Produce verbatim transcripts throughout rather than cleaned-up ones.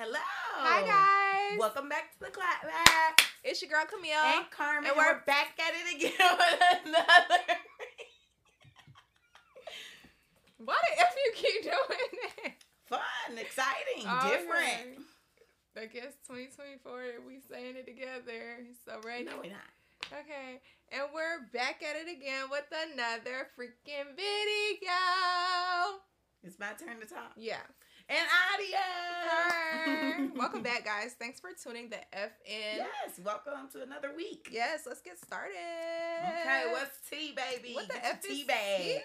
Hello. Hi, guys. Welcome back to the Clap Back. It's your girl, Camille. And Carmen. And we're back at it again with another. What if you keep doing it? Fun, exciting, oh, different. Okay. I guess twenty twenty-four, we saying it together. So right now. No, we're not. Okay. And we're back at it again with another freaking video. It's my turn to talk. Yeah. And audio. Welcome back, guys. Thanks for tuning the F in. Yes, welcome to another week. Yes, let's get started. Okay, what's tea, baby? What the get F tea bag? Oh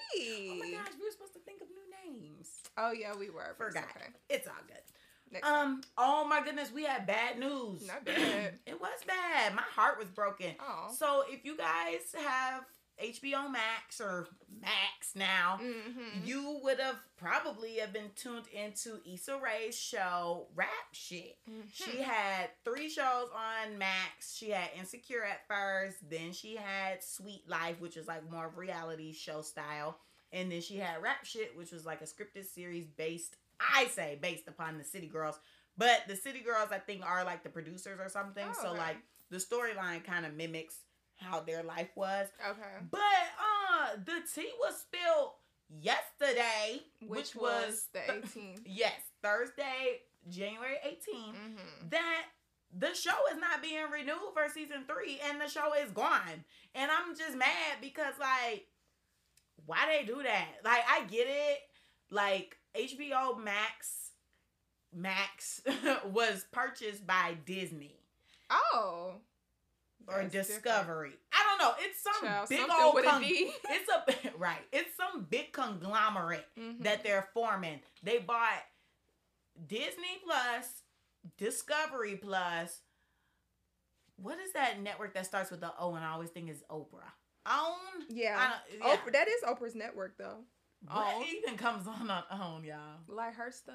my gosh, we were supposed to think of new names. Oh yeah, we were. Forgot. It's, okay. It's all good. Next um. Time. Oh my goodness, we had bad news. Not bad. It was bad. My heart was broken. Oh. So if you guys have H B O Max or Max now, mm-hmm. you would have probably have been tuned into Issa Rae's show Rap Shit. Mm-hmm. She had three shows on Max. She had Insecure at first, then she had Sweet Life, which is like more of reality show style, and then she had Rap Shit, which was like a scripted series based, I say, based upon the City Girls. But the City Girls, I think, are like the producers or something. Oh, so okay. like the storyline kind of mimics how their life was. Okay. But uh the tea was spilled yesterday, which, which was the eighteenth. Th- yes, Thursday, January eighteenth, mm-hmm. that the show is not being renewed for season three and the show is gone. And I'm just mad because, like, why they do that? Like, I get it. Like, H B O Max Max was purchased by Disney. Oh. Or that's Discovery. Different. I don't know. It's some Child, big old. Con- it it's a right. It's some big conglomerate mm-hmm. that they're forming. They bought Disney Plus, Discovery Plus. What is that network that starts with the O and I always think is Oprah? Own. Yeah. I, yeah. Oprah. That is Oprah's network though. Own. It even comes on on Own, y'all. Like her stuff.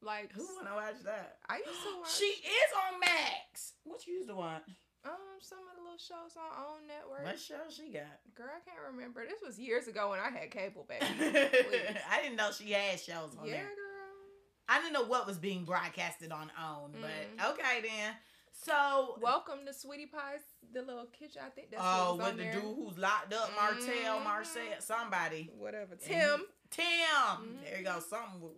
Like who wanna watch that? I used to watch. She is on Max. What you used to watch? Um, some of the little shows on OWN Network. What show she got? Girl, I can't remember. This was years ago when I had cable, baby. I didn't know she had shows on yeah, there. Yeah, girl. I didn't know what was being broadcasted on OWN, mm. but okay then. So welcome to Sweetie Pie's, the little kitchen. I think that's oh, what was on there. Oh, with the dude who's locked up, Martell, mm. Marcel, somebody, whatever. Tim, Tim. Mm. There you go. Something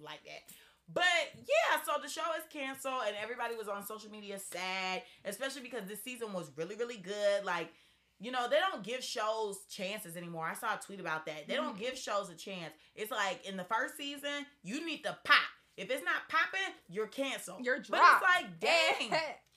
like that. But, yeah, so the show is canceled, and everybody was on social media sad, especially because this season was really, really good. Like, you know, they don't give shows chances anymore. I saw a tweet about that. They don't give shows a chance. It's like, in the first season, you need to pop. If it's not popping, you're canceled. You're dropped. But it's like, dang.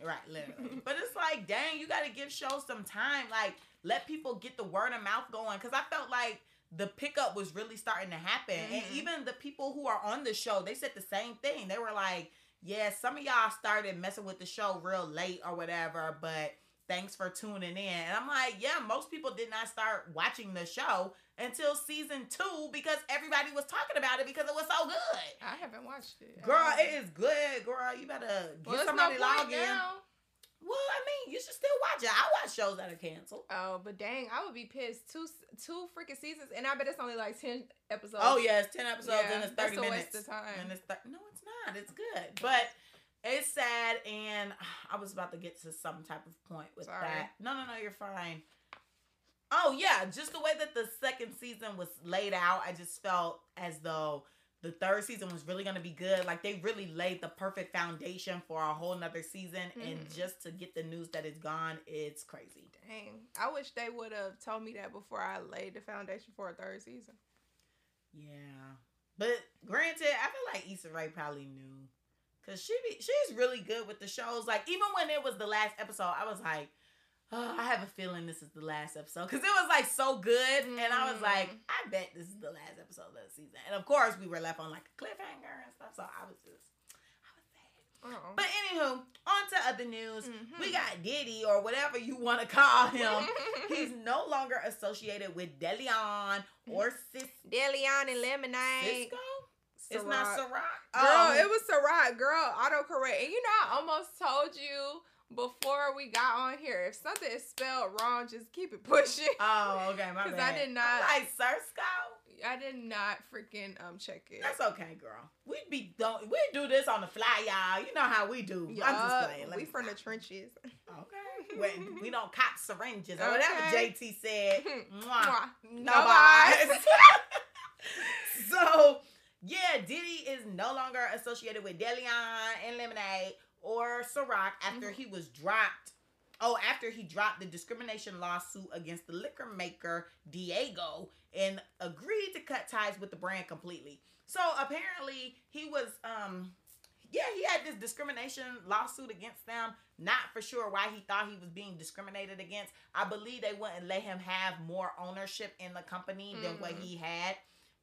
Right, literally. But it's like, dang, you got to give shows some time. Like, let people get the word of mouth going. Because I felt like the pickup was really starting to happen. Mm-hmm. And even the people who are on the show, they said the same thing. They were like, yeah, some of y'all started messing with the show real late or whatever, but thanks for tuning in. And I'm like, yeah, most people did not start watching the show until season two because everybody was talking about it because it was so good. I haven't watched it. Girl, it is good. Girl, you better get well, somebody no log in. Now. Well, I mean, you should still watch it. I watch shows that are canceled. Oh, but dang, I would be pissed. Two two freaking seasons, and I bet it's only like ten episodes. Oh, yeah, it's ten episodes, yeah, and it's thirty minutes. That's a waste of time. And it's th- no, it's not. It's good. But it's sad, and I was about to get to some type of point with Sorry. that. No, no, no, you're fine. Oh, yeah, just the way that the second season was laid out, I just felt as though the third season was really going to be good. Like, they really laid the perfect foundation for a whole nother season. Mm. And just to get the news that it's gone, it's crazy. Dang. I wish they would have told me that before I laid the foundation for a third season. Yeah. But granted, I feel like Issa Rae probably knew. Because she be, she's really good with the shows. Like, even when it was the last episode, I was like, oh, I have a feeling this is the last episode. Because it was, like, so good. Mm. And I was like, I bet this is the last episode of the season. And, of course, we were left on, like, a cliffhanger and stuff. So, I was just, I was sad. Uh-oh. But, anywho, on to other news. Mm-hmm. We got Diddy, or whatever you want to call him. He's no longer associated with De Leon or Cis. De Leon and Lemonade. Cisco? Ciroc. It's not Ciroc. Girl, oh. It was Ciroc. Girl, autocorrect. And, you know, I almost told you before we got on here. If something is spelled wrong, just keep it pushing. Oh, okay, my bad. Because I did not. Like Sersco? I did not freaking um check it. That's okay, girl. We be don't we do this on the fly, y'all. You know how we do. Yep. I'm just playing. Let we from stop. The trenches. Okay. When we don't cop syringes or okay. whatever J T said. Mwah. No vibes. So yeah, Diddy is no longer associated with De Leon and Lemonade or Ciroc after mm-hmm. he was dropped. Oh, after he dropped the discrimination lawsuit against the liquor maker Diageo and agreed to cut ties with the brand completely. So apparently he was, um, yeah, he had this discrimination lawsuit against them. Not for sure why he thought he was being discriminated against. I believe they wouldn't let him have more ownership in the company than mm-hmm. what he had.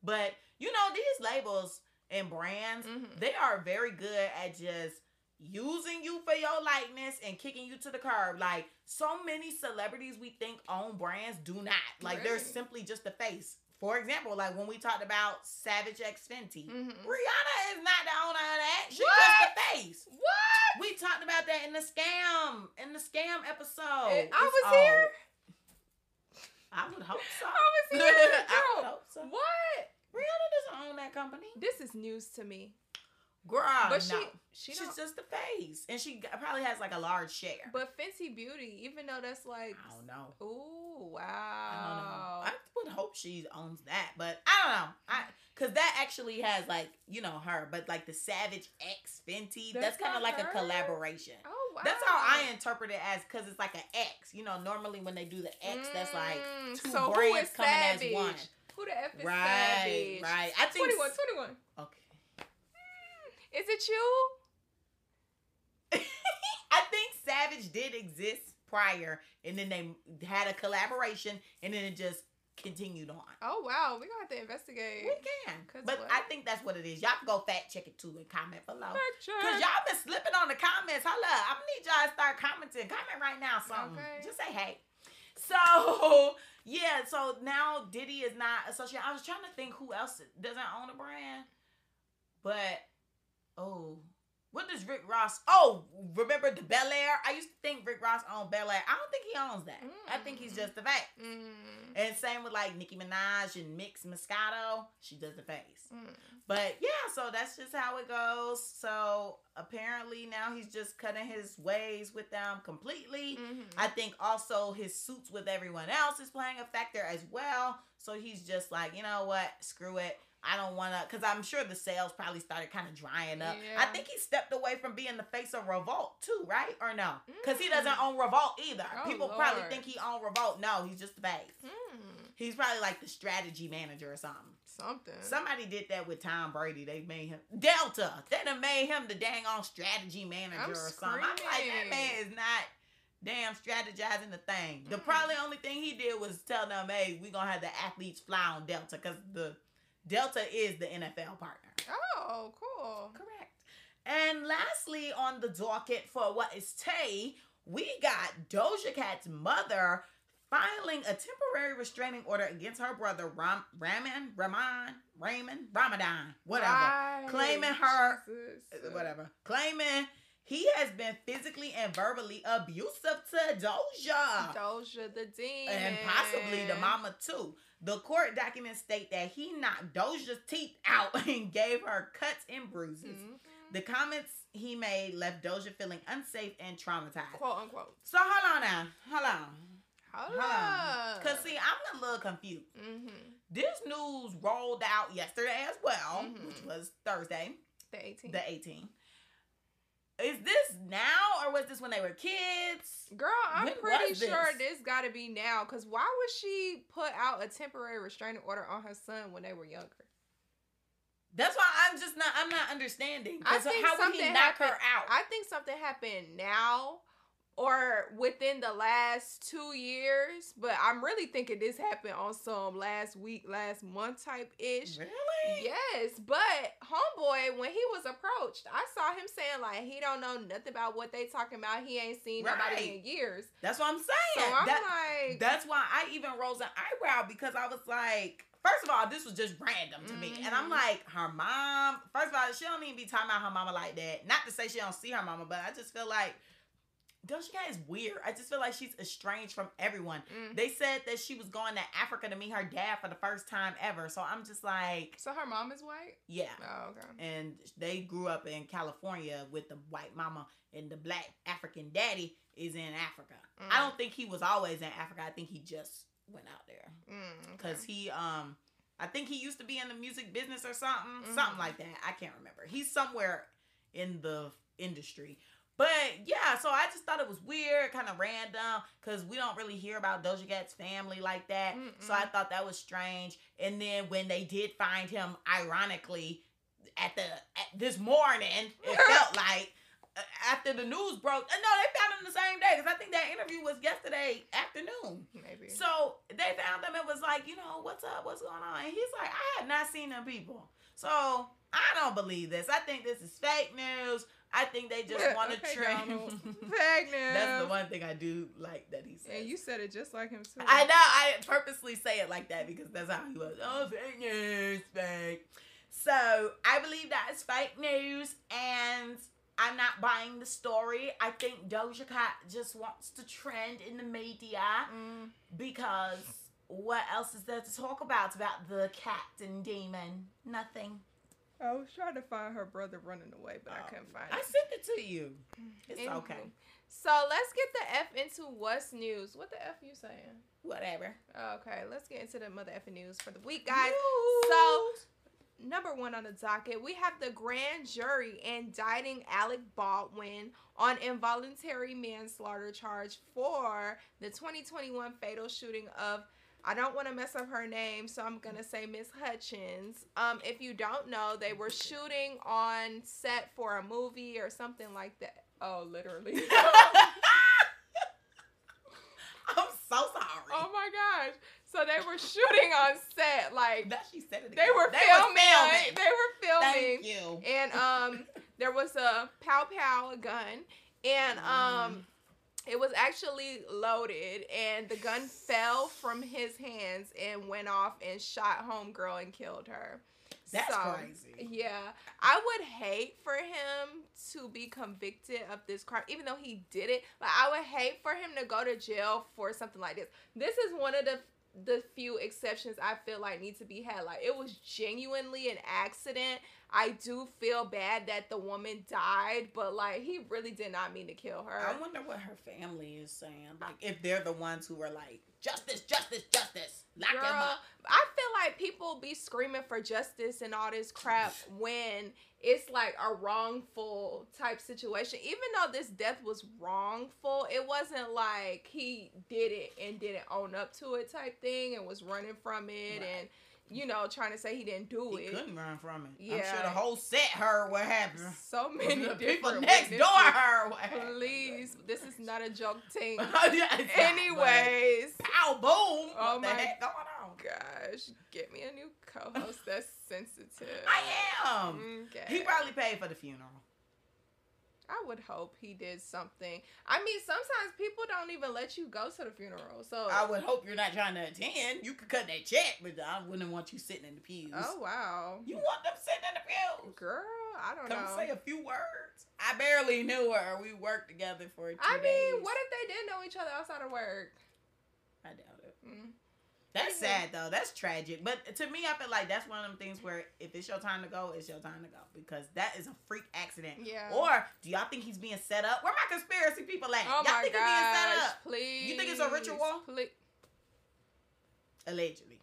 But, you know, these labels and brands, mm-hmm. they are very good at just using you for your likeness and kicking you to the curb. Like, so many celebrities we think own brands do not. Like, really? They're simply just a face. For example, like when we talked about Savage X Fenty, mm-hmm. Rihanna is not the owner of that. She's just the face. What? We talked about that in the scam, in the scam episode. It, I was old. here. I would hope so. I was here. I would hope so. What? Rihanna doesn't own that company. This is news to me. Girl, but no. she, she she's just the face. And she probably has like a large share. But Fenty Beauty, even though that's like... I don't know. Ooh, wow. I don't know. I would hope she owns that. But I don't know. I Because that actually has like, you know, her. But like the Savage X Fenty, that's, that's kind of like her? a collaboration. Oh, wow. That's how I interpret it as, because it's like an X. You know, normally when they do the X, mm, that's like two so brands coming savage? as one. Who the F is right, Savage? Right, right. I think... twenty-one, twenty-one. Okay. Is it you? I think Savage did exist prior, and then they had a collaboration, and then it just continued on. Oh, wow. We're going to have to investigate. We can. But what? I think that's what it is. Y'all can go fact check it, too, and comment below. Because y'all been slipping on the comments. Hold up. I'm going to need y'all to start commenting. Comment right now something. Okay. Just say, hey. So, yeah. So, now Diddy is not associated. I was trying to think who else doesn't own a brand. But... Oh, what does Rick Ross? Oh, remember the Bel-Air? I used to think Rick Ross owned Bel-Air. I don't think he owns that. Mm. I think he's just the face. Mm. And same with like Nicki Minaj and Mix Moscato. She does the face. Mm. But yeah, so that's just how it goes. So apparently now he's just cutting his ways with them completely. Mm-hmm. I think also his suits with everyone else is playing a factor as well. So he's just like, you know what? Screw it. I don't want to, because I'm sure the sales probably started kind of drying up. Yeah. I think he stepped away from being the face of Revolt too, right? Or no? Because mm. he doesn't own Revolt either. Oh, People Lord. probably think he own Revolt. No, he's just the face. Mm. He's probably like the strategy manager or something. Something. Somebody did that with Tom Brady. They made him. Delta. They done made him the dang on strategy manager I'm or something. Screaming. I'm like, that man is not damn strategizing the thing. Mm. The probably only thing he did was tell them, hey, we're going to have the athletes fly on Delta because the Delta is the N F L partner. Oh, cool. Correct. And lastly, on the docket for What Is Tay, we got Doja Cat's mother filing a temporary restraining order against her brother, Ram Raman, Raman, Raymond, Ramadan, whatever. Right. Claiming her, Jesus. whatever. Claiming he has been physically and verbally abusive to Doja. Doja the demon. And possibly the mama too. The court documents state that he knocked Doja's teeth out and gave her cuts and bruises. Mm-hmm. The comments he made left Doja feeling unsafe and traumatized. Quote, unquote. So, hold on now. Hold on. Hold, hold on. Because, see, I'm a little confused. Mm-hmm. This news rolled out yesterday as well, mm-hmm. which was Thursday. The eighteenth. The eighteenth. Is this now or was this when they were kids? Girl, I'm when pretty this? sure this got to be now. Because why would she put out a temporary restraining order on her son when they were younger? That's why I'm just not, I'm not understanding. I think how would he knock her out? I think something happened now or within the last two years. But I'm really thinking this happened on some last week, last month type-ish. Really? Yes, but homeboy, when he was approached, I saw him saying like he don't know nothing about what they talking about. He ain't seen right. nobody in years. That's what I'm saying. So I'm that, like, that's why I even rose an eyebrow because I was like, first of all, this was just random to mm-hmm. me, and I'm like, her mom. First of all, she don't even be talking about her mama like that. Not to say she don't see her mama, but I just feel like Doja Cat is weird. I just feel like she's estranged from everyone. Mm. They said that she was going to Africa to meet her dad for the first time ever. So I'm just like... So her mom is white? Yeah. Oh, okay. And they grew up in California with the white mama, and the black African daddy is in Africa. Mm. I don't think he was always in Africa. I think he just went out there. Because mm, okay. he... um, I think he used to be in the music business or something. Mm. Something like that. I can't remember. He's somewhere in the industry. But, yeah, so I just thought it was weird, kind of random, because we don't really hear about Doja Cat's family like that. Mm-mm. So I thought that was strange. And then when they did find him, ironically, at the at this morning, it felt like, after the news broke. No, they found him the same day, because I think that interview was yesterday afternoon. Maybe. So they found him and was like, you know, what's up? What's going on? And he's like, I had not seen them people. So I don't believe this. I think this is fake news. I think they just want to okay, train. That's the one thing I do like that he said. And you said it just like him too. I know. I purposely say it like that because that's how he was. Oh, fake news, fake. So I believe that is fake news, and I'm not buying the story. I think Doja Cat just wants to trend in the media mm. because what else is there to talk about about the cat and demon? Nothing. I was trying to find her brother running away, but oh, I couldn't find it. I sent it to you. It's anyway. Okay. So let's get the F into what's news. What the F you saying? Whatever. Okay, let's get into the mother effing news for the week, guys. News. So, number one on the docket, we have the grand jury indicting Alec Baldwin on involuntary manslaughter charge for the twenty twenty-one fatal shooting of... I don't want to mess up her name, so I'm going to say Miss Hutchins. Um, if you don't know, they were shooting on set for a movie or something like that. Oh, literally. I'm so sorry. Oh, my gosh. So they were shooting on set. Like, that she said it again. They were they filming. Were filming. They were filming. Thank you. And um, there was a pow-pow gun. And... um. It was actually loaded, and the gun fell from his hands and went off and shot homegirl and killed her. That's so crazy. Yeah. I would hate for him to be convicted of this crime, even though he did it. But I would hate for him to go to jail for something like this. This is one of the the few exceptions I feel like need to be had. Like, it was genuinely an accident. I do feel bad that the woman died, but like, he really did not mean to kill her. I wonder what her family is saying. Like, if they're the ones who were like, justice, justice, justice. Lock Girl, him up. I feel like people be screaming for justice and all this crap when it's like a wrongful type situation. Even though this death was wrongful, it wasn't like he did it and didn't own up to it type thing and was running from it right. and you know, trying to say he didn't do he it. He couldn't run from it. Yeah. I'm sure the whole set heard what happened. So many the people next door heard what happened. Please, this is not a joke thing. Anyways. Pow, boom. Oh, what my the heck going on? Gosh. Get me a new co-host that's sensitive. I am. Okay. He probably paid for the funeral. I would hope he did something. I mean, sometimes people don't even let you go to the funeral. So I would hope you're not trying to attend. You could cut that check, but I wouldn't want you sitting in the pews. Oh, wow. You want them sitting in the pews? Girl, I don't Come know. Come say a few words. I barely knew her. We worked together for two I mean, days. What if they did know each other outside of work? I doubt it. Mm. That's sad, though. That's tragic. But to me, I feel like that's one of them things where if it's your time to go, it's your time to go. Because that is a freak accident. Yeah. Or do y'all think he's being set up? Where my conspiracy people at? Oh, y'all my think gosh, he's being set up? Please. You think it's a ritual? Please. Allegedly.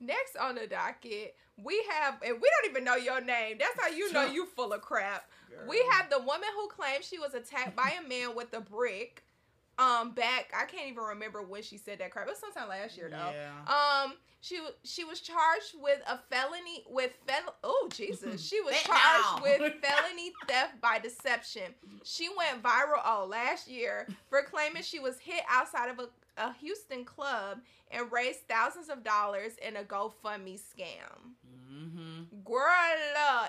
Next on the docket, we have, and we don't even know your name. That's how you know you full of crap. Girl. We have the woman who claims she was attacked by a man with a brick. Um, back, I can't even remember when she said that crap. It was sometime last year, though. Yeah. Um, she she was charged with a felony with fel. Oh Jesus, she was charged with felony theft by deception. She went viral oh last year for claiming she was hit outside of a, a Houston club and raised thousands of dollars in a GoFundMe scam. Mm-hmm. Girl,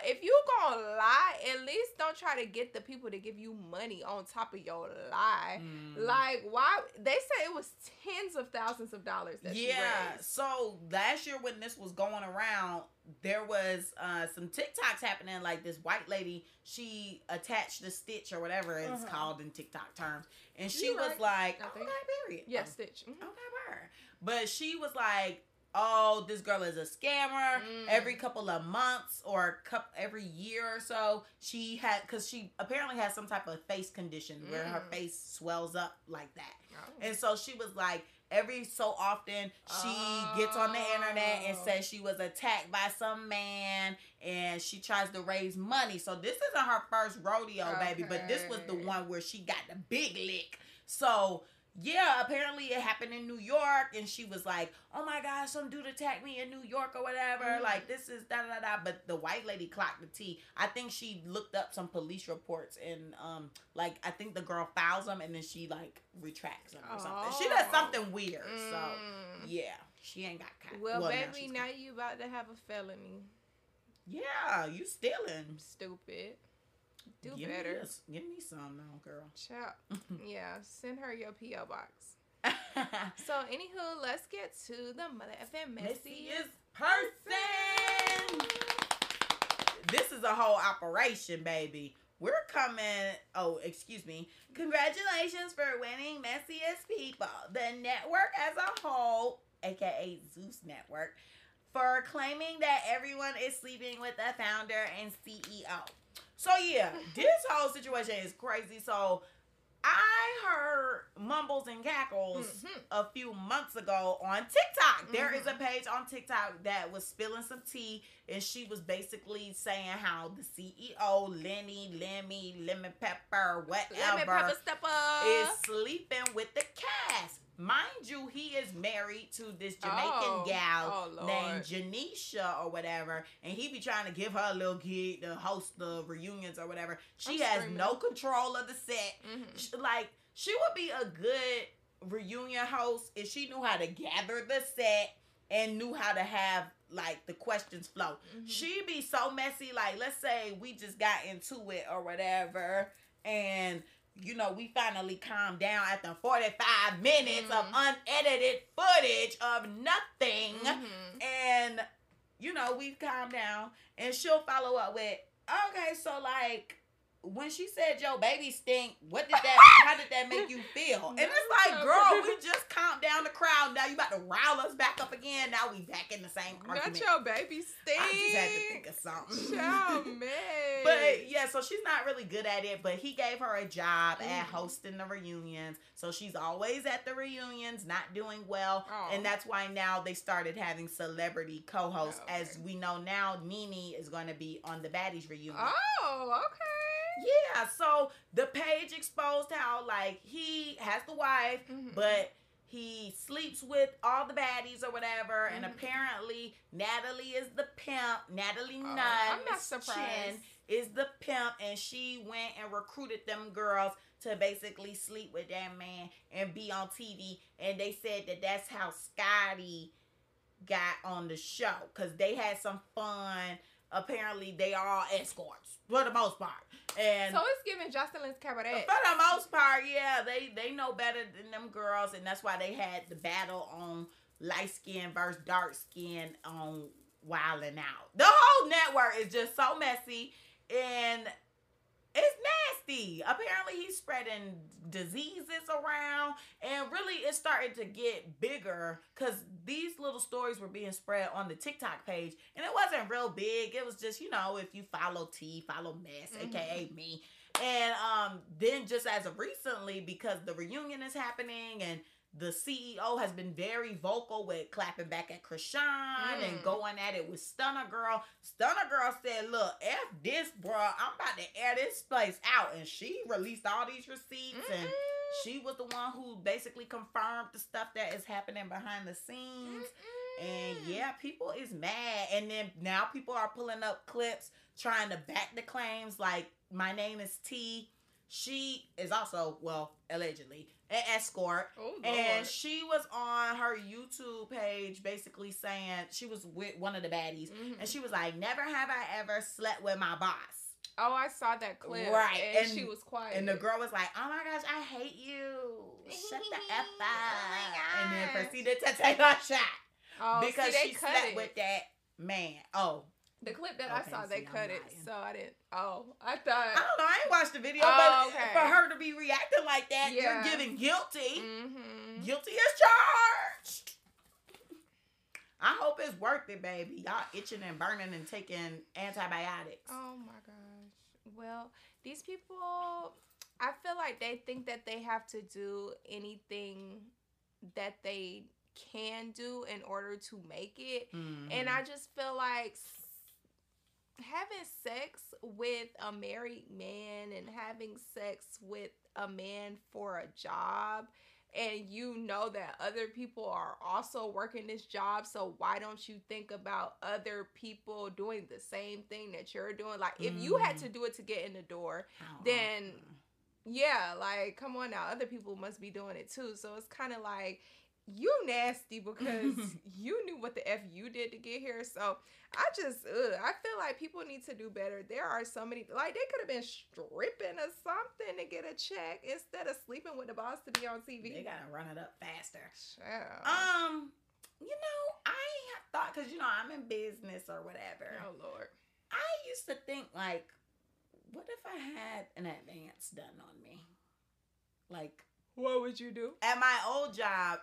if you gonna lie, at least don't try to get the people to give you money on top of your lie. Mm. Like, why? They said it was tens of thousands of dollars that yeah. she raised. So last year when this was going around, there was uh, some TikToks happening. Like, this white lady, she attached the stitch or whatever it's uh-huh. called in TikTok terms. And she You're was right. like, I okay, period. Yeah, oh. stitch. Mm-hmm. Okay, word. But she was like, oh, this girl is a scammer. Mm. Every couple of months or couple, every year or so, she had, because she apparently has some type of face condition mm. where her face swells up like that. Oh. And so she was like, every so often, she oh. gets on the internet and says she was attacked by some man and she tries to raise money. So this isn't her first rodeo, okay. baby, but this was the one where she got the big lick. So... yeah, apparently it happened in New York, and she was like, oh my gosh, some dude attacked me in New York or whatever. Mm-hmm. Like, this is da-da-da-da. But the white lady clocked the tea. I think she looked up some police reports, and, um, like, I think the girl files them, and then she, like, retracts them or oh. something. She does something weird. Mm. So, yeah, she ain't got caught. Well, well baby, now, now you about to have a felony. Yeah, you stealing. Stupid. Do give better. Me this, give me some now, girl. Chop. Yeah, send her your P O box. So, anywho, let's get to the mother effing messiest person. This is a whole operation, baby. We're coming. Oh, excuse me. Congratulations for winning Messiest People. The network as a whole, aka Zeus Network, for claiming that everyone is sleeping with the founder and C E O. So, yeah, this whole situation is crazy. So, I heard mumbles and cackles mm-hmm. a few months ago on TikTok. Mm-hmm. There is a page on TikTok that was spilling some tea, and she was basically saying how the C E O, Lenny, Lemmy, Lemon Pepper, whatever, Lemon Pepper step up. Is sleeping with the cast. Mind you, he is married to this Jamaican oh, gal oh named Janisha or whatever, and he be trying to give her a little gig to host the reunions or whatever. She I'm has screaming. no control of the set. Mm-hmm. She, like, she would be a good reunion host if she knew how to gather the set and knew how to have, like, the questions flow. Mm-hmm. She be so messy. Like, let's say we just got into it or whatever, and... you know, we finally calmed down after forty-five minutes mm-hmm. of unedited footage of nothing. Mm-hmm. And, you know, we've calmed down. And she'll follow up with, okay, so, like, when she said, yo, baby stink, what did that, how did that make you feel? And it's like, girl, we just calmed down the crowd. Now you about to rile us back up again. Now we back in the same argument. Not your baby stink. I just had to think of something. Child, man. But yeah, so she's not really good at it, but he gave her a job mm. at hosting the reunions. So she's always at the reunions, not doing well. Oh. And that's why now they started having celebrity co-hosts. Oh, okay. As we know now, Nene is going to be on the Baddies reunion. Oh, okay. Yeah, so the page exposed how, like, he has the wife, mm-hmm. but he sleeps with all the baddies or whatever, mm-hmm. and apparently Natalie is the pimp. Natalie uh, Nunn I'm not surprised. is the pimp, and she went and recruited them girls to basically sleep with that man and be on T V, and they said that that's how Scotty got on the show, because they had some fun. Apparently, they are all escorts, for the most part. And so, it's giving Jocelyn's Cabaret. For the most part, yeah. They they know better than them girls, and that's why they had the battle on light skin versus dark skin on Wild and Out. The whole network is just so messy, and it's nasty. Apparently, he's spreading diseases around, and really, it's starting to get bigger because these little stories were being spread on the TikTok page, and it wasn't real big. It was just, you know, if you follow T, follow Mess, mm-hmm. aka me. And um, then just as of recently, because the reunion is happening, and the C E O has been very vocal with clapping back at Krishan mm. and going at it with Stunner Girl. Stunner Girl said, look, F this, bro. I'm about to air this place out. And she released all these receipts. Mm-mm. And she was the one who basically confirmed the stuff that is happening behind the scenes. Mm-mm. And yeah, people is mad. And then now people are pulling up clips trying to back the claims like, my name is T. She is also, well, allegedly, an escort. Oh, and Lord. She was on her YouTube page basically saying, she was with one of the baddies, mm-hmm. and she was like, never have I ever slept with my boss. Oh, I saw that clip. Right. And, and she was quiet. And the girl was like, oh my gosh, I hate you. Shut the F up. Oh my gosh. And then proceeded to take her shot. Oh, because see, she slept it. with that man. Oh. The clip that okay, I saw, they see, cut it, so I didn't. Oh, I thought. I don't know. I ain't watched the video, oh, but okay. for her to be reacting like that, yeah. you're giving guilty. Mm-hmm. Guilty as charged. I hope it's worth it, baby. Y'all itching and burning and taking antibiotics. Oh my gosh. Well, these people, I feel like they think that they have to do anything that they can do in order to make it, mm-hmm. and I just feel like. Having sex with a married man and having sex with a man for a job, and you know that other people are also working this job, so why don't you think about other people doing the same thing that you're doing? Like, if mm. you had to do it to get in the door, oh. then yeah, like, come on now, other people must be doing it too. So it's kind of like, you nasty because you knew what the F you did to get here. So I just, ugh, I feel like people need to do better. There are so many, like, they could have been stripping or something to get a check instead of sleeping with the boss to be on T V. They got to run it up faster. Sure. Um, you know, I thought, because, you know, I'm in business or whatever. Oh, Lord. I used to think, like, what if I had an advance done on me? Like, what would you do? At my old job,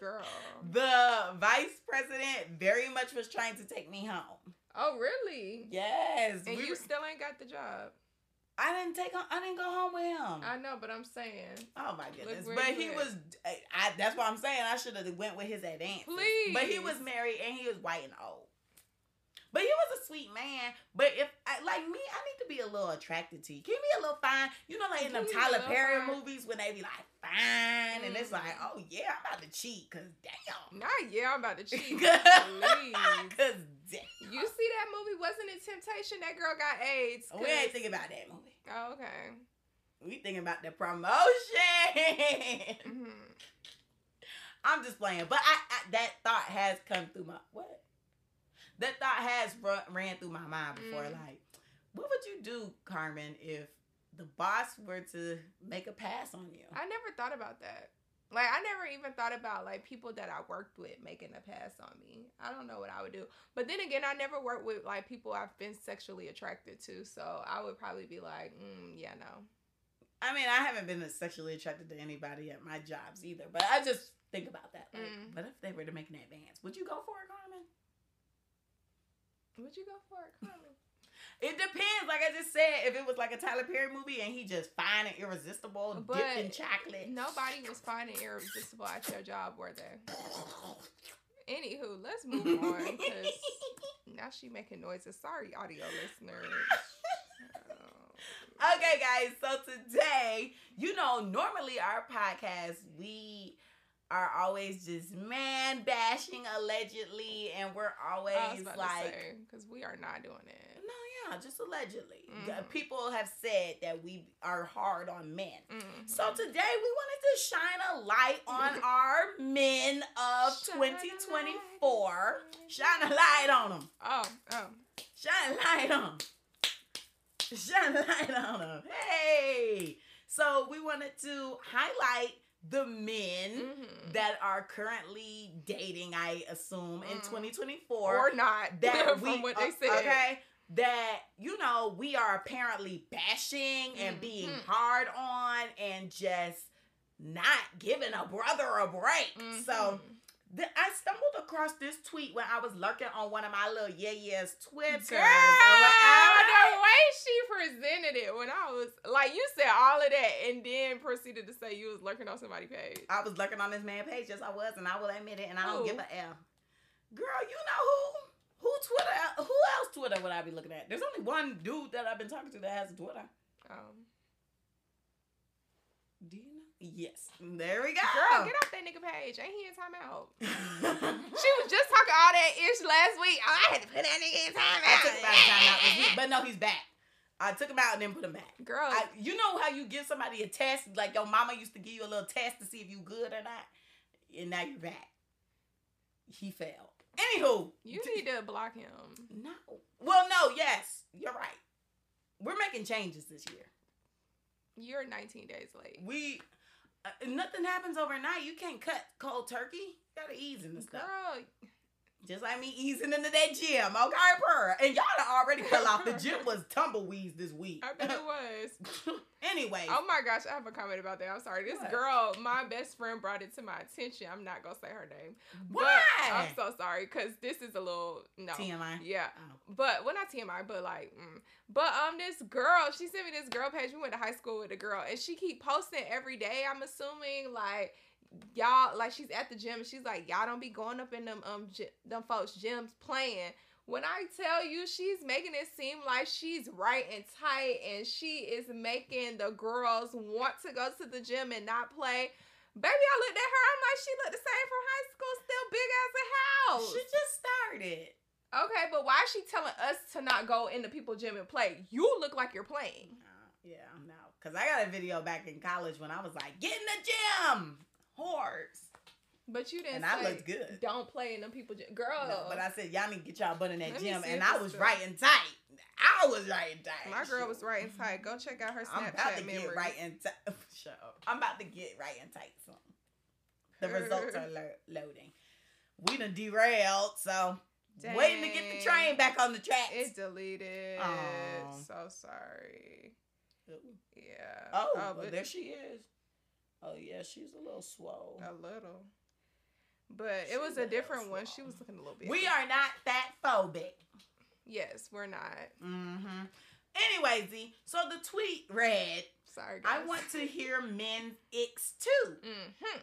girl, the vice president very much was trying to take me home. Oh, really? Yes. And we you were... still ain't got the job. I didn't take home, I didn't go home with him. I know, but I'm saying. Oh my goodness. But he at. was I that's what I'm saying. I should have went with his advance. Please. But he was married and he was white and old. But he was a sweet man. But if, I, like me, I need to be a little attracted to you. Give me a little fine. You know, like in them Tyler Perry fine. movies when they be like, fine. Mm. And it's like, oh, yeah, I'm about to cheat. Because damn. Not yeah, I'm about to cheat. Because damn. You see that movie? Wasn't it Temptation? That girl got AIDS. Cause... We ain't thinking about that movie. Oh, okay. We thinking about the promotion. Mm-hmm. I'm just playing. But I, I that thought has come through my, what? That thought has run, ran through my mind before. Mm. Like, what would you do, Carmen, if the boss were to make a pass on you? I never thought about that. Like, I never even thought about, like, people that I worked with making a pass on me. I don't know what I would do. But then again, I never worked with, like, people I've been sexually attracted to. So I would probably be like, mm, yeah, no. I mean, I haven't been sexually attracted to anybody at my jobs either. But I just think about that. Like, mm. what if they were to make an advance? Would you go for it, Carmen? Would you go for it, Carmen? It depends. Like I just said, if it was like a Tyler Perry movie and he just fine and irresistible, but dipped in chocolate. Nobody was fine and irresistible at your job, were they? Anywho, let's move on because now she making noises. Sorry, audio listeners. Oh. Okay, guys. So today, you know, normally our podcast, we... are always just man bashing allegedly, and we're always like, because we are not doing it. No, yeah, just allegedly. Mm-hmm. People have said that we are hard on men. Mm-hmm. So today we wanted to shine a light on our men of twenty twenty-four. Shine a light on them. Oh, oh, shine a light on them. Shine a light on them. Hey, so we wanted to highlight the men mm-hmm. that are currently dating, I assume, mm. in twenty twenty-four. Or not, that from we, what they uh, said. Okay, that, you know, we are apparently bashing mm-hmm. and being hard on and just not giving a brother a break. Mm-hmm. So, th- I stumbled across this tweet when I was lurking on one of my little yeah yeahs Twitter. Girl, the way she presented it when I was, like, you said all of that and then proceeded to say you was lurking on somebody's page. I was lurking on this man's page. Yes, I was, and I will admit it, and I don't Ooh. give a F. Girl, you know who? Who Twitter? Who else Twitter would I be looking at? There's only one dude that I've been talking to that has a Twitter. Um, do you know? Yes. There we go. Girl, get off that nigga page. Ain't he in timeout? She was just talking all that ish last week. Oh, I had to put that nigga in timeout. I took about a timeout this week, but no, he's back. I took them out and then put them back. Girl. I, you know how you give somebody a test? Like, your mama used to give you a little test to see if you good or not? And now you're back. He failed. Anywho. You need to block him. No. Well, no, yes. You're right. We're making changes this year. You're nineteen days late. We... Uh, nothing happens overnight. You can't cut cold turkey. You gotta ease in the stuff. Girl. Just like me easing into that gym. Okay, purr. And y'all done already fell off. The gym was tumbleweeds this week. I bet it was. Anyway. Oh my gosh, I have a comment about that. I'm sorry. This what? girl, my best friend brought it to my attention. I'm not gonna say her name. Why? But I'm so sorry, because this is a little no. T M I. Yeah. Oh. But well, not T M I, but like mm. But um this girl, she sent me this girl page. We went to high school with a girl and she keep posting every day, I'm assuming, like y'all, like she's at the gym and she's like, y'all don't be going up in them um gy- them folks gyms playing. When I tell you, she's making it seem like she's right and tight and she is making the girls want to go to the gym and not play. Baby, I looked at her, I'm like, she looked the same from high school, still big as a house. She just started. Okay, but why is she telling us to not go in the people's gym and play? You look like you're playing. Uh, yeah, no. Because I got a video back in college when I was like, get in the gym. Horse. But you didn't and say, I looked good. Don't play in them people gym. Girl. No, but I said, y'all need to get y'all butt in that Let gym. And I was right and tight. I was right and tight. My girl was right and tight. Go check out her Snapchat memories. I'm about to memories. get right and tight. Sure. I'm about to get right and tight soon. The results are lo- loading. We done derailed, so Dang. waiting to get the train back on the tracks. It's deleted. Aww. So sorry. Ooh. Yeah. Oh, oh well, but there she is. Oh, yeah, she's a little swole. A little. But she it was a different one. She was looking a little bit. We are not fat phobic. Yes, we're not. Mm-hmm. Anyway, Z, so the tweet read, sorry, guys. I want to hear men's icks too. Mm-hmm.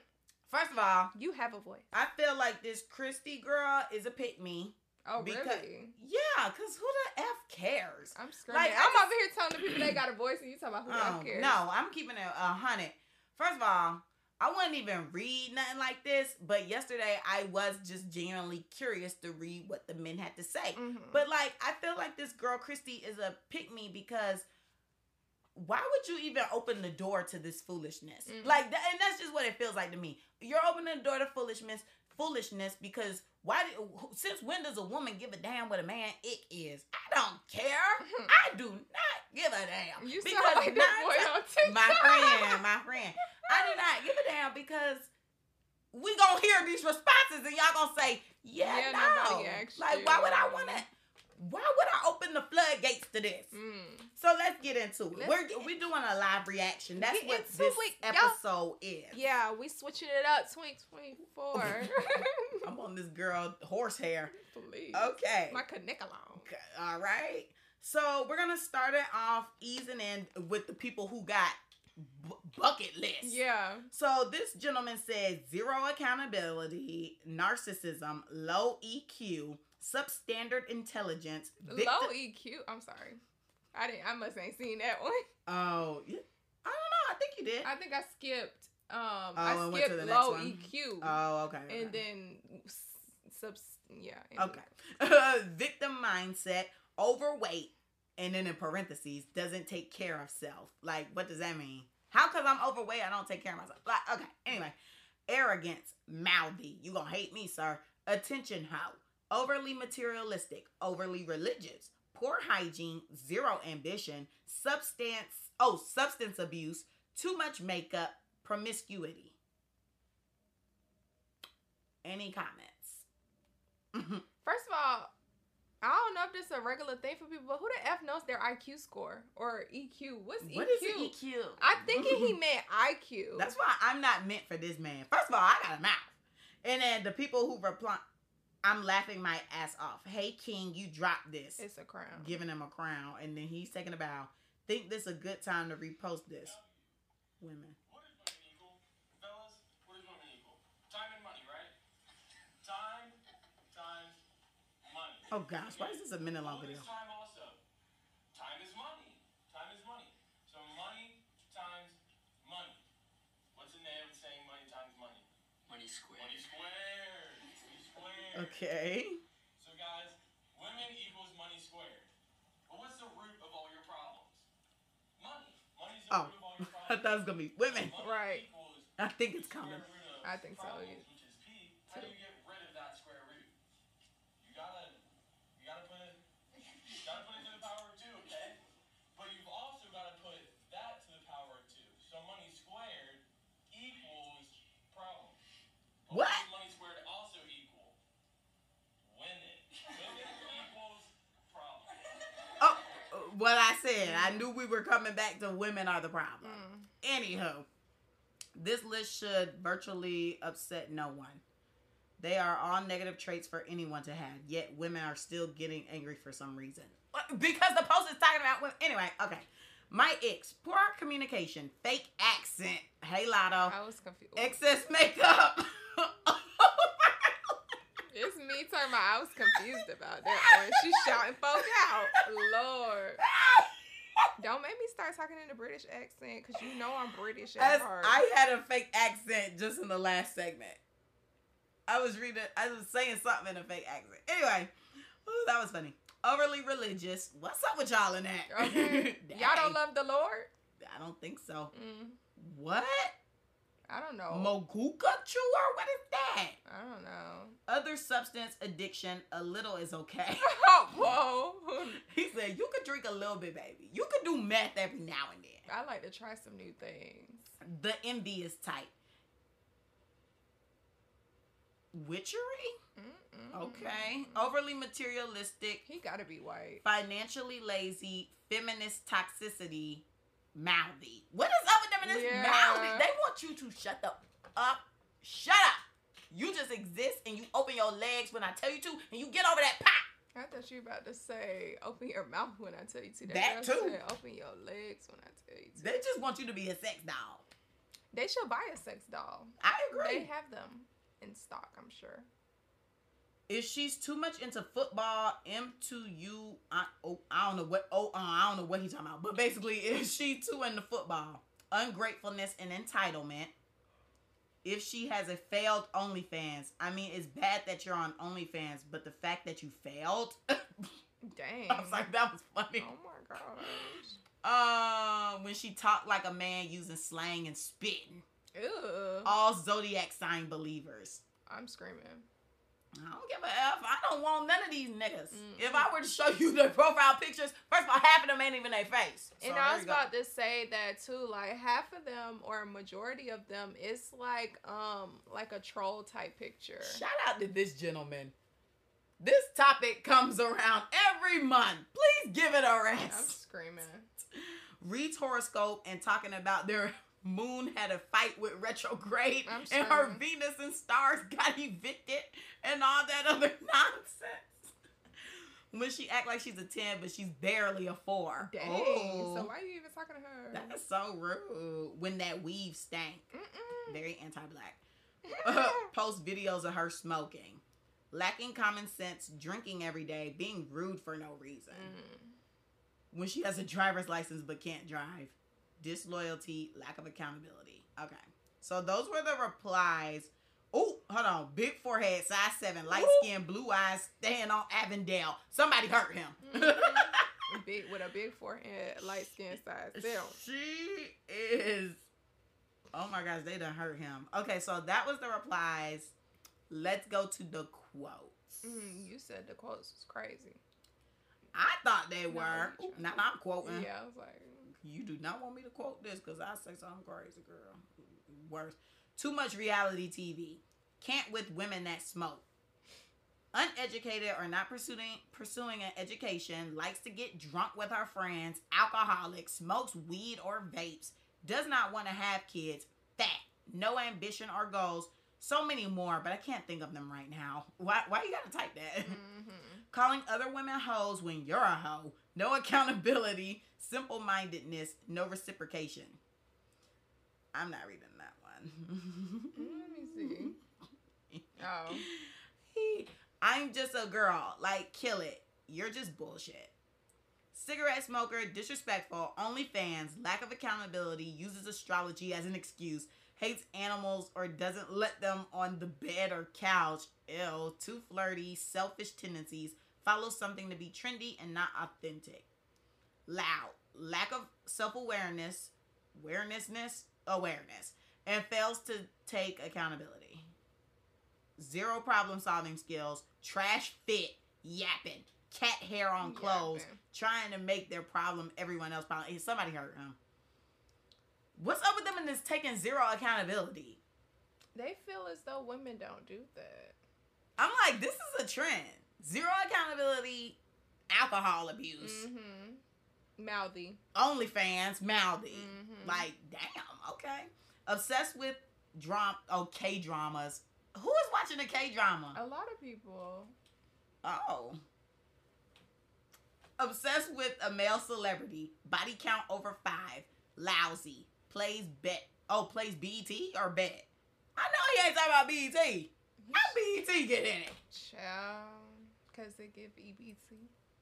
First of all, you have a voice. I feel like this Christy girl is a pick me. Oh, because, really? Yeah, because who the F cares? I'm screaming. Like, I'm over here telling the people they got a voice and you talking about who the um, F cares. No, I'm keeping it one hundred. First of all, I wouldn't even read nothing like this, but yesterday I was just genuinely curious to read what the men had to say. Mm-hmm. But, like, I feel like this girl, Christy, is a pick-me because why would you even open the door to this foolishness? Mm-hmm. Like, and that's just what it feels like to me. You're opening the door to foolishness foolishness because why? Do, since when does a woman give a damn what a man ick is? I don't care. Mm-hmm. I do not give a damn. You because like that boy on my friend, my friend. I do not give a damn because we gonna hear these responses and y'all gonna say, yeah, yeah no. Like, why would I wanna? Why would I open the floodgates to this? Mm. So let's get into it. Let's We're get, we're doing a live reaction. That's what this it. episode Yo. is. Yeah, we switching it up. twenty twenty-four I'm on this girl horsehair. Please. Okay. My canicolon. All right. So we're going to start it off easing in with the people who got b- bucket lists. Yeah. So this gentleman said zero accountability, narcissism, low E Q, substandard intelligence. Victim- low E Q? I'm sorry. I didn't. I must ain't seen that one. Oh. I don't know. I think you did. I think I skipped. Um, oh, I skipped went to the low E Q. Oh, okay. okay. And then, subs. yeah. Anyway. Okay. Victim mindset. Overweight, and then in parentheses, doesn't take care of self. Like, what does that mean? How because I'm overweight, I don't take care of myself? Like, okay, anyway. Arrogance, mouthy. You gonna hate me, sir. Attention hoe. Overly materialistic. Overly religious. Poor hygiene. Zero ambition. Substance, oh, substance abuse. Too much makeup. Promiscuity. Any comments? First of all, I don't know if this is a regular thing for people, but who the F knows their I Q score or E Q? What's E Q? What is E Q? I think he meant I Q. That's why I'm not meant for this man. First of all, I got a mouth. And then the people who reply, I'm laughing my ass off. Hey, King, you dropped this. It's a crown. Giving him a crown. And then he's taking a bow. Think this is a good time to repost this. Women. What is money equal? Fellas, what is money equal? Time and money, right? Time. Oh gosh, why is this a minute long video? Time also. Time is money. Time is money. So money times money. What's in the name of saying money times money? Money squared. Money squared. Money squared. Okay. So guys, women equals money squared. But what's the root of all your problems? I thought it was going to be women. Right. I think it's coming. I think so, yeah. How do you get rid of that square root? You gotta, you gotta put it, you gotta put it to the power of two, okay? But you've also gotta put that to the power of two. So money squared equals problem. What? Money squared also equal women. Women equals problem. Oh, well, I said I knew we were coming back to women are the problem. Mm. Anyhow. This list should virtually upset no one. They are all negative traits for anyone to have, yet women are still getting angry for some reason. Because the post is talking about women. Anyway, okay. My ex, poor communication, fake accent. Hey, Lotto. I was confused. Excess makeup. It's me talking about I was confused about that one. She's shouting folk out. Lord. Don't make me start talking in a British accent, because you know I'm British at As heart. I had a fake accent just in the last segment. I was reading, I was saying something in a fake accent. Anyway, ooh, that was funny. Overly religious. What's up with y'all in that? Okay. Y'all don't love the Lord? I don't think so. Mm. What? I don't know. Moguka chewer? What is that? I don't know. Other substance addiction, a little is okay. Whoa. He said, you could drink a little bit, baby. You could do meth every now and then. I like to try some new things. The envious type. Witchery? Mm-mm. Okay. Overly materialistic. He gotta be white. Financially lazy. Feminist toxicity. Mouthy. What is up with them in this yeah. mouthy? They want you to shut the up. Shut up. You just exist and you open your legs when I tell you to and you get over that pop. I thought you were about to say open your mouth when I tell you to. That, that too. Said, open your legs when I tell you to. They just want you to be a sex doll. They should buy a sex doll. I agree. They have them in stock, I'm sure. If she's too much into football, M two U, I, oh, I don't know what, oh, uh, I don't know what he's talking about. But basically, if she's too into football, ungratefulness and entitlement. If she has a failed OnlyFans, I mean, it's bad that you're on OnlyFans, but the fact that you failed. Dang. I was like, that was funny. Oh, my gosh. Uh, when she talked like a man using slang and spitting. Ew. All Zodiac sign believers. I'm screaming. I don't give a F. I don't want none of these niggas. Mm-hmm. If I were to show you their profile pictures, first of all, half of them ain't even their face. So and I was about to say that too, like half of them or a majority of them is like um like a troll type picture. Shout out to this gentleman. This topic comes around every month. Please give it a rest. I'm screaming. Reads horoscope and talking about their Moon had a fight with retrograde I'm and sure. her Venus and stars got evicted and all that other nonsense. When she act like she's a ten, but she's barely a four. Dang. Oh. So why are you even talking to her? That's so rude. When that weave stank. Mm-mm. Very anti-black. uh, post videos of her smoking. Lacking common sense, drinking every day, being rude for no reason. Mm. When she has a driver's license but can't drive. Disloyalty, lack of accountability. Okay. So those were the replies. Oh, hold on. Big forehead, size seven, light skin, blue eyes, staying on Avondale. Somebody hurt him. Mm-hmm. Big with a big forehead, light skin, size seven. She is. Oh my gosh, they done hurt him. Okay, so that was the replies. Let's go to the quotes. Mm, you said the quotes was crazy. I thought they were. No, now I'm quoting. Yeah, I was like. You do not want me to quote this because I say something crazy, girl. Worse. Too much reality T V. Can't with women that smoke. Uneducated or not pursuing pursuing an education. Likes to get drunk with her friends. Alcoholic. Smokes weed or vapes. Does not want to have kids. Fat. No ambition or goals. So many more, but I can't think of them right now. Why, why you got to type that? Mm-hmm. Calling other women hoes when you're a hoe. No accountability. Simple-mindedness, no reciprocation. I'm not reading that one. Let me see. Oh. He, I'm just a girl. Like, kill it. You're just bullshit. Cigarette smoker, disrespectful, OnlyFans, lack of accountability, uses astrology as an excuse, hates animals or doesn't let them on the bed or couch. Ew. Too flirty, selfish tendencies, follows something to be trendy and not authentic. Loud. Lack of self-awareness. awarenessness, awareness, and fails to take accountability. Zero problem solving skills, trash fit, yapping, cat hair on clothes, yapping. Trying to make their problem everyone else's problem. Hey, somebody hurt him. What's up with them in this taking zero accountability? They feel as though women don't do that. I'm like, this is a trend. Zero accountability, alcohol abuse. Mm-hmm. Mouthy. OnlyFans, mouthy. Mm-hmm. Like, damn, okay. Obsessed with drama, oh, K-dramas. Who is watching a K-drama? A lot of people. Oh. Obsessed with a male celebrity. Body count over five. Lousy. Plays bet. Oh, plays B E T or bet? I know he ain't talking about B E T. How B E T get in it? Child. Because they give E B T.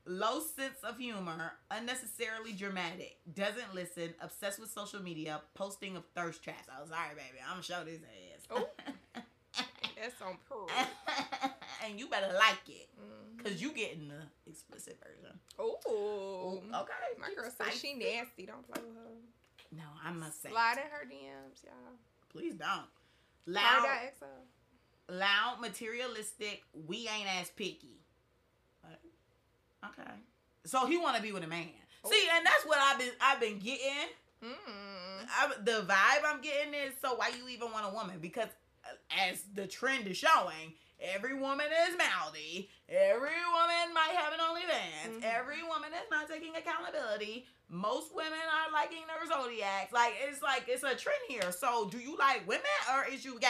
Low sense of humor. Unnecessarily dramatic. Doesn't listen. Obsessed with social media. Posting of thirst traps. Oh, sorry, baby. I'm going to show this ass. Oh. That's on proof. And you better like it. Mm-hmm. Because you getting the explicit version. Oh. Okay. My girl says she nasty. Don't play with her. No, I must say. Slide in her D Ms, y'all. Please don't. Loud, loud, materialistic, we ain't as picky. What? Okay. So he want to be with a man. Oh. See, and that's what I've been I've been getting. Mm. I, the vibe I'm getting is, so why you even want a woman? Because as the trend is showing, every woman is mouthy. Every woman might have an OnlyFans. Mm-hmm. Every woman is not taking accountability. Most women are liking their zodiacs. Like, it's like, it's a trend here. So, do you like women or is you gay?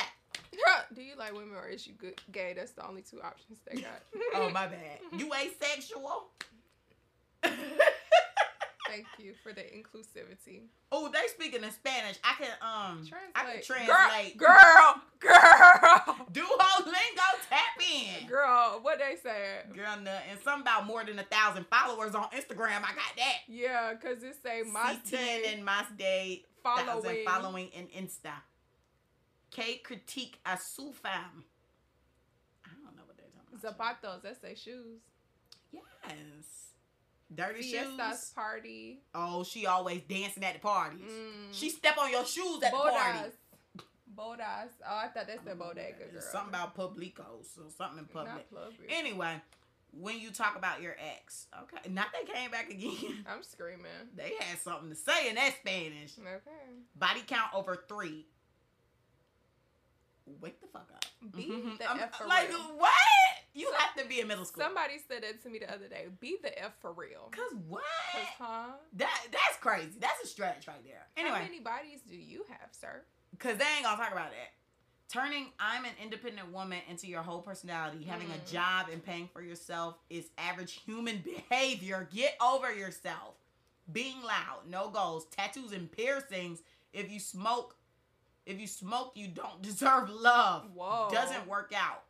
Do you like women or is you good gay? That's the only two options they got. Oh, my bad. You asexual? Thank you for the inclusivity. Oh, they speaking in Spanish. I can, um, translate. I can translate. Girl, girl, girl. Duolingo, tap in. Girl, what they said. Girl, nut. And something about more than a thousand followers on Instagram. I got that. Yeah, because it say my ten and my day following. Following in Insta. K critique a su fam. I don't know what they're talking about. Zapatos, that's their shoes. Yes. Dirty Fiesta's shoes. Party. Oh, she always dancing at the parties. Mm. She step on your shoes at Bodas. The party. Bodas. Oh, I thought that's the bodega girl. Something about publicos or something in public. public. Anyway, when you talk about your ex, okay, not they came back again. I'm screaming. They had something to say in that Spanish. Okay. Body count over three. Wake the fuck up. Be mm-hmm. the I'm, F for like, real. What? You so, have to be in middle school. Somebody said that to me the other day. Be the F for real. Cause what? Cause huh? That that's crazy. That's a stretch right there. Anyway, how many bodies do you have, sir? Cause they ain't gonna talk about that. Turning I'm an independent woman into your whole personality. Mm. Having a job and paying for yourself is average human behavior. Get over yourself. Being loud, no goals, tattoos and piercings. If you smoke. If you smoke, you don't deserve love. Whoa. Doesn't work out.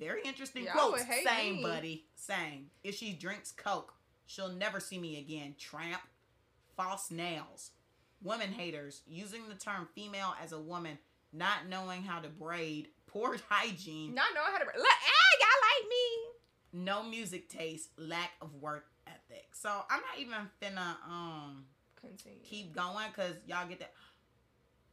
Very interesting quote. Same, me. buddy. Same. If she drinks Coke, she'll never see me again. Tramp. False nails. Women haters. Using the term female as a woman. Not knowing how to braid. Poor hygiene. Not knowing how to braid. Look, ah, y'all like me. No music taste. Lack of work ethic. So, I'm not even finna um, Continue. keep going because y'all get that...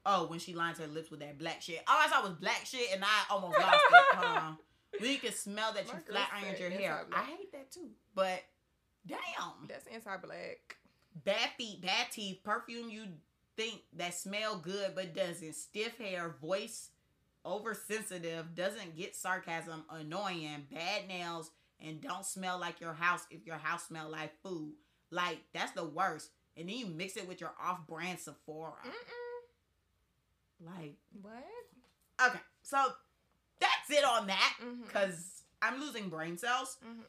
Oh, when she lines her lips with that black shit. All I saw was black shit, and I almost lost it. Hold on. When you can smell that you flat ironed your hair. I hate that, too. But, damn. That's anti-black. Bad feet, bad teeth, perfume you think that smell good but doesn't. Stiff hair, voice oversensitive, doesn't get sarcasm, annoying, bad nails, and don't smell like your house if your house smell like food. Like, that's the worst. And then you mix it with your off-brand Sephora. Mm-mm. Like, what? Okay, so that's it on that, because mm-hmm. I'm losing brain cells. Mm-hmm.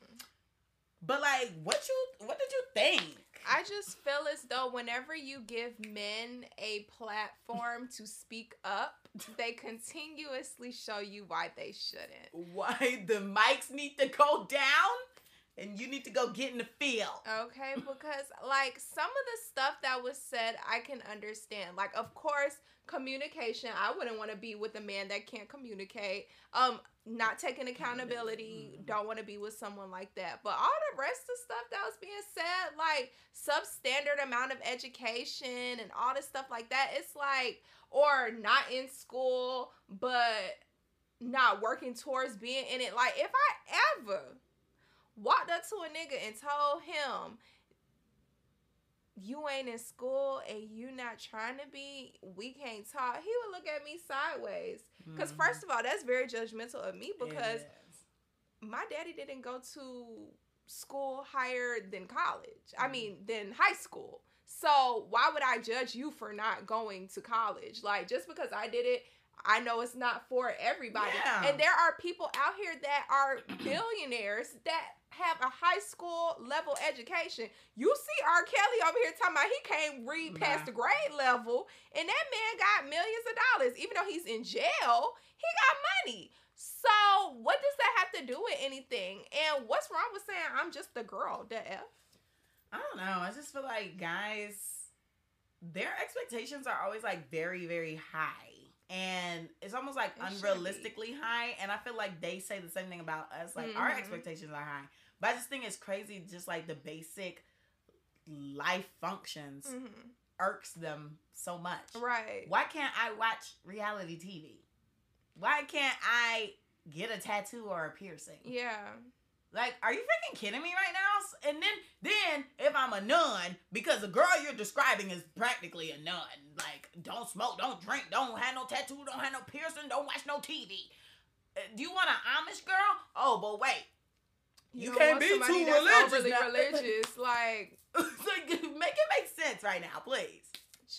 But, like, what you, what did you think? I just feel as though whenever you give men a platform to speak up, they continuously show you why they shouldn't. Why the mics need to go down? and you need to go get in the field. Okay, because like some of the stuff that was said, I can understand. Like, of course, communication. I wouldn't want to be with a man that can't communicate. Um, not taking accountability. Don't want to be with someone like that. But all the rest of stuff that was being said, like substandard amount of education and all this stuff like that. It's like, or not in school, but not working towards being in it. Like, if I ever walked up to a nigga and told him, you ain't in school and you not trying to be, we can't talk, he would look at me sideways. Because mm-hmm. first of all, that's very judgmental of me, because my daddy didn't go to school higher than college. Mm-hmm. I mean, than high school. So why would I judge you for not going to college? Like, just because I did it, I know it's not for everybody. Yeah. And there are people out here that are billionaires that have a high school level education. You see R. Kelly over here talking about he can't read past yeah. the grade level, and that man got millions of dollars. Even though he's in jail, he got money. So what does that have to do with anything? And what's wrong with saying I'm just the girl, the F? I don't know. I just feel like guys, their expectations are always like very, very high. And it's almost like it unrealistically high. And I feel like they say the same thing about us. Like, mm-hmm. our expectations are high. But I just think it's crazy. Just like the basic life functions mm-hmm. irks them so much. Right. Why can't I watch reality T V? Why can't I get a tattoo or a piercing? Yeah. Like, are you freaking kidding me right now? And then, then if I'm a nun, because the girl you're describing is practically a nun. Like, don't smoke, don't drink, don't have no tattoo, don't have no piercing, don't watch no T V. Uh, do you want an Amish girl? Oh, but wait. You, you can't be too religious. Overly religious. Like, like, make it make sense right now, please.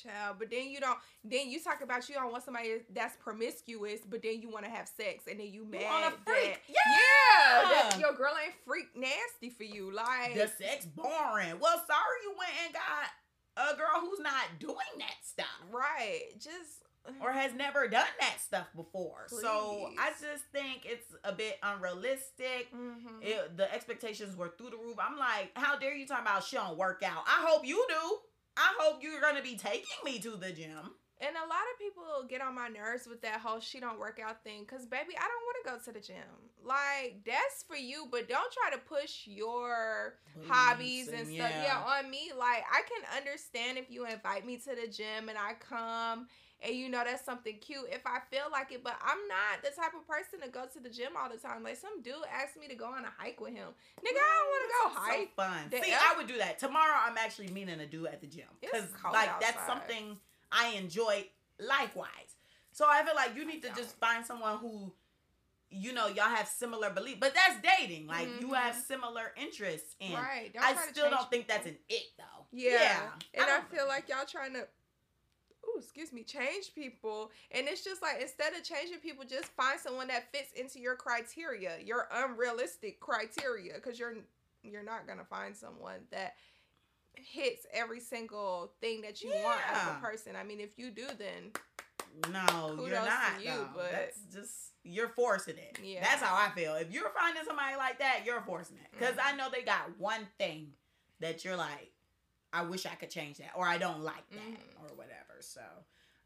Child, but then you don't, then you talk about you don't want somebody that's promiscuous, but then you want to have sex, and then you mad. You want a freak. That, yeah. yeah that's, your girl ain't freak nasty for you. Like, the sex boring. Well, sorry you went and got a girl who's not doing that stuff. Right. Just. Or has never done that stuff before. Please. So I just think it's a bit unrealistic. Mm-hmm. It, the expectations were through the roof. I'm like, how dare you talking about she don't work out? I hope you do. I hope you're going to be taking me to the gym. And a lot of people get on my nerves with that whole she don't work out thing. Because, baby, I don't want to go to the gym. Like, that's for you. But don't try to push your Please, hobbies and yeah. stuff yeah, on me. Like, I can understand if you invite me to the gym and I come and, you know, that's something cute if I feel like it. But I'm not the type of person to go to the gym all the time. Like, some dude asked me to go on a hike with him. Nigga, I don't want to go hike. So fun. The See, F- I would do that. Tomorrow I'm actually meeting a dude at the gym. Because, like, outside. That's something I enjoy likewise. So I feel like you need to just find someone who, you know, y'all have similar beliefs. But that's dating. Like, mm-hmm. you have similar interests. And right. Don't I still don't people. think that's an it, though. Yeah. yeah. And I, I feel like y'all trying to, ooh, excuse me, change people. And it's just like, instead of changing people, just find someone that fits into your criteria, your unrealistic criteria. Because you're, you're not going to find someone that hits every single thing that you yeah. want out of a person. I mean, if you do, then no, you're not. You, but that's just, you're forcing it. Yeah. That's how I feel. If you're finding somebody like that, you're forcing it. Because mm-hmm. I know they got one thing that you're like, I wish I could change that, or I don't like that, mm-hmm. or whatever. So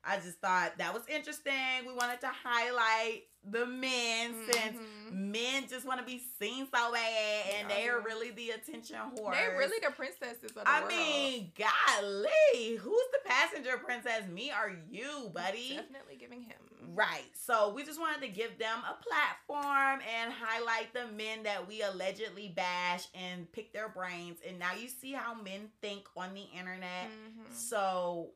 I just thought that was interesting. We wanted to highlight the men, since mm-hmm. men just want to be seen so bad, and they are really the attention whores. They're really the princesses of the I world. I mean, golly, who's the passenger princess? Me or you, buddy? Definitely giving him. Right. So we just wanted to give them a platform and highlight the men that we allegedly bash and pick their brains. And now you see how men think on the internet. Mm-hmm. So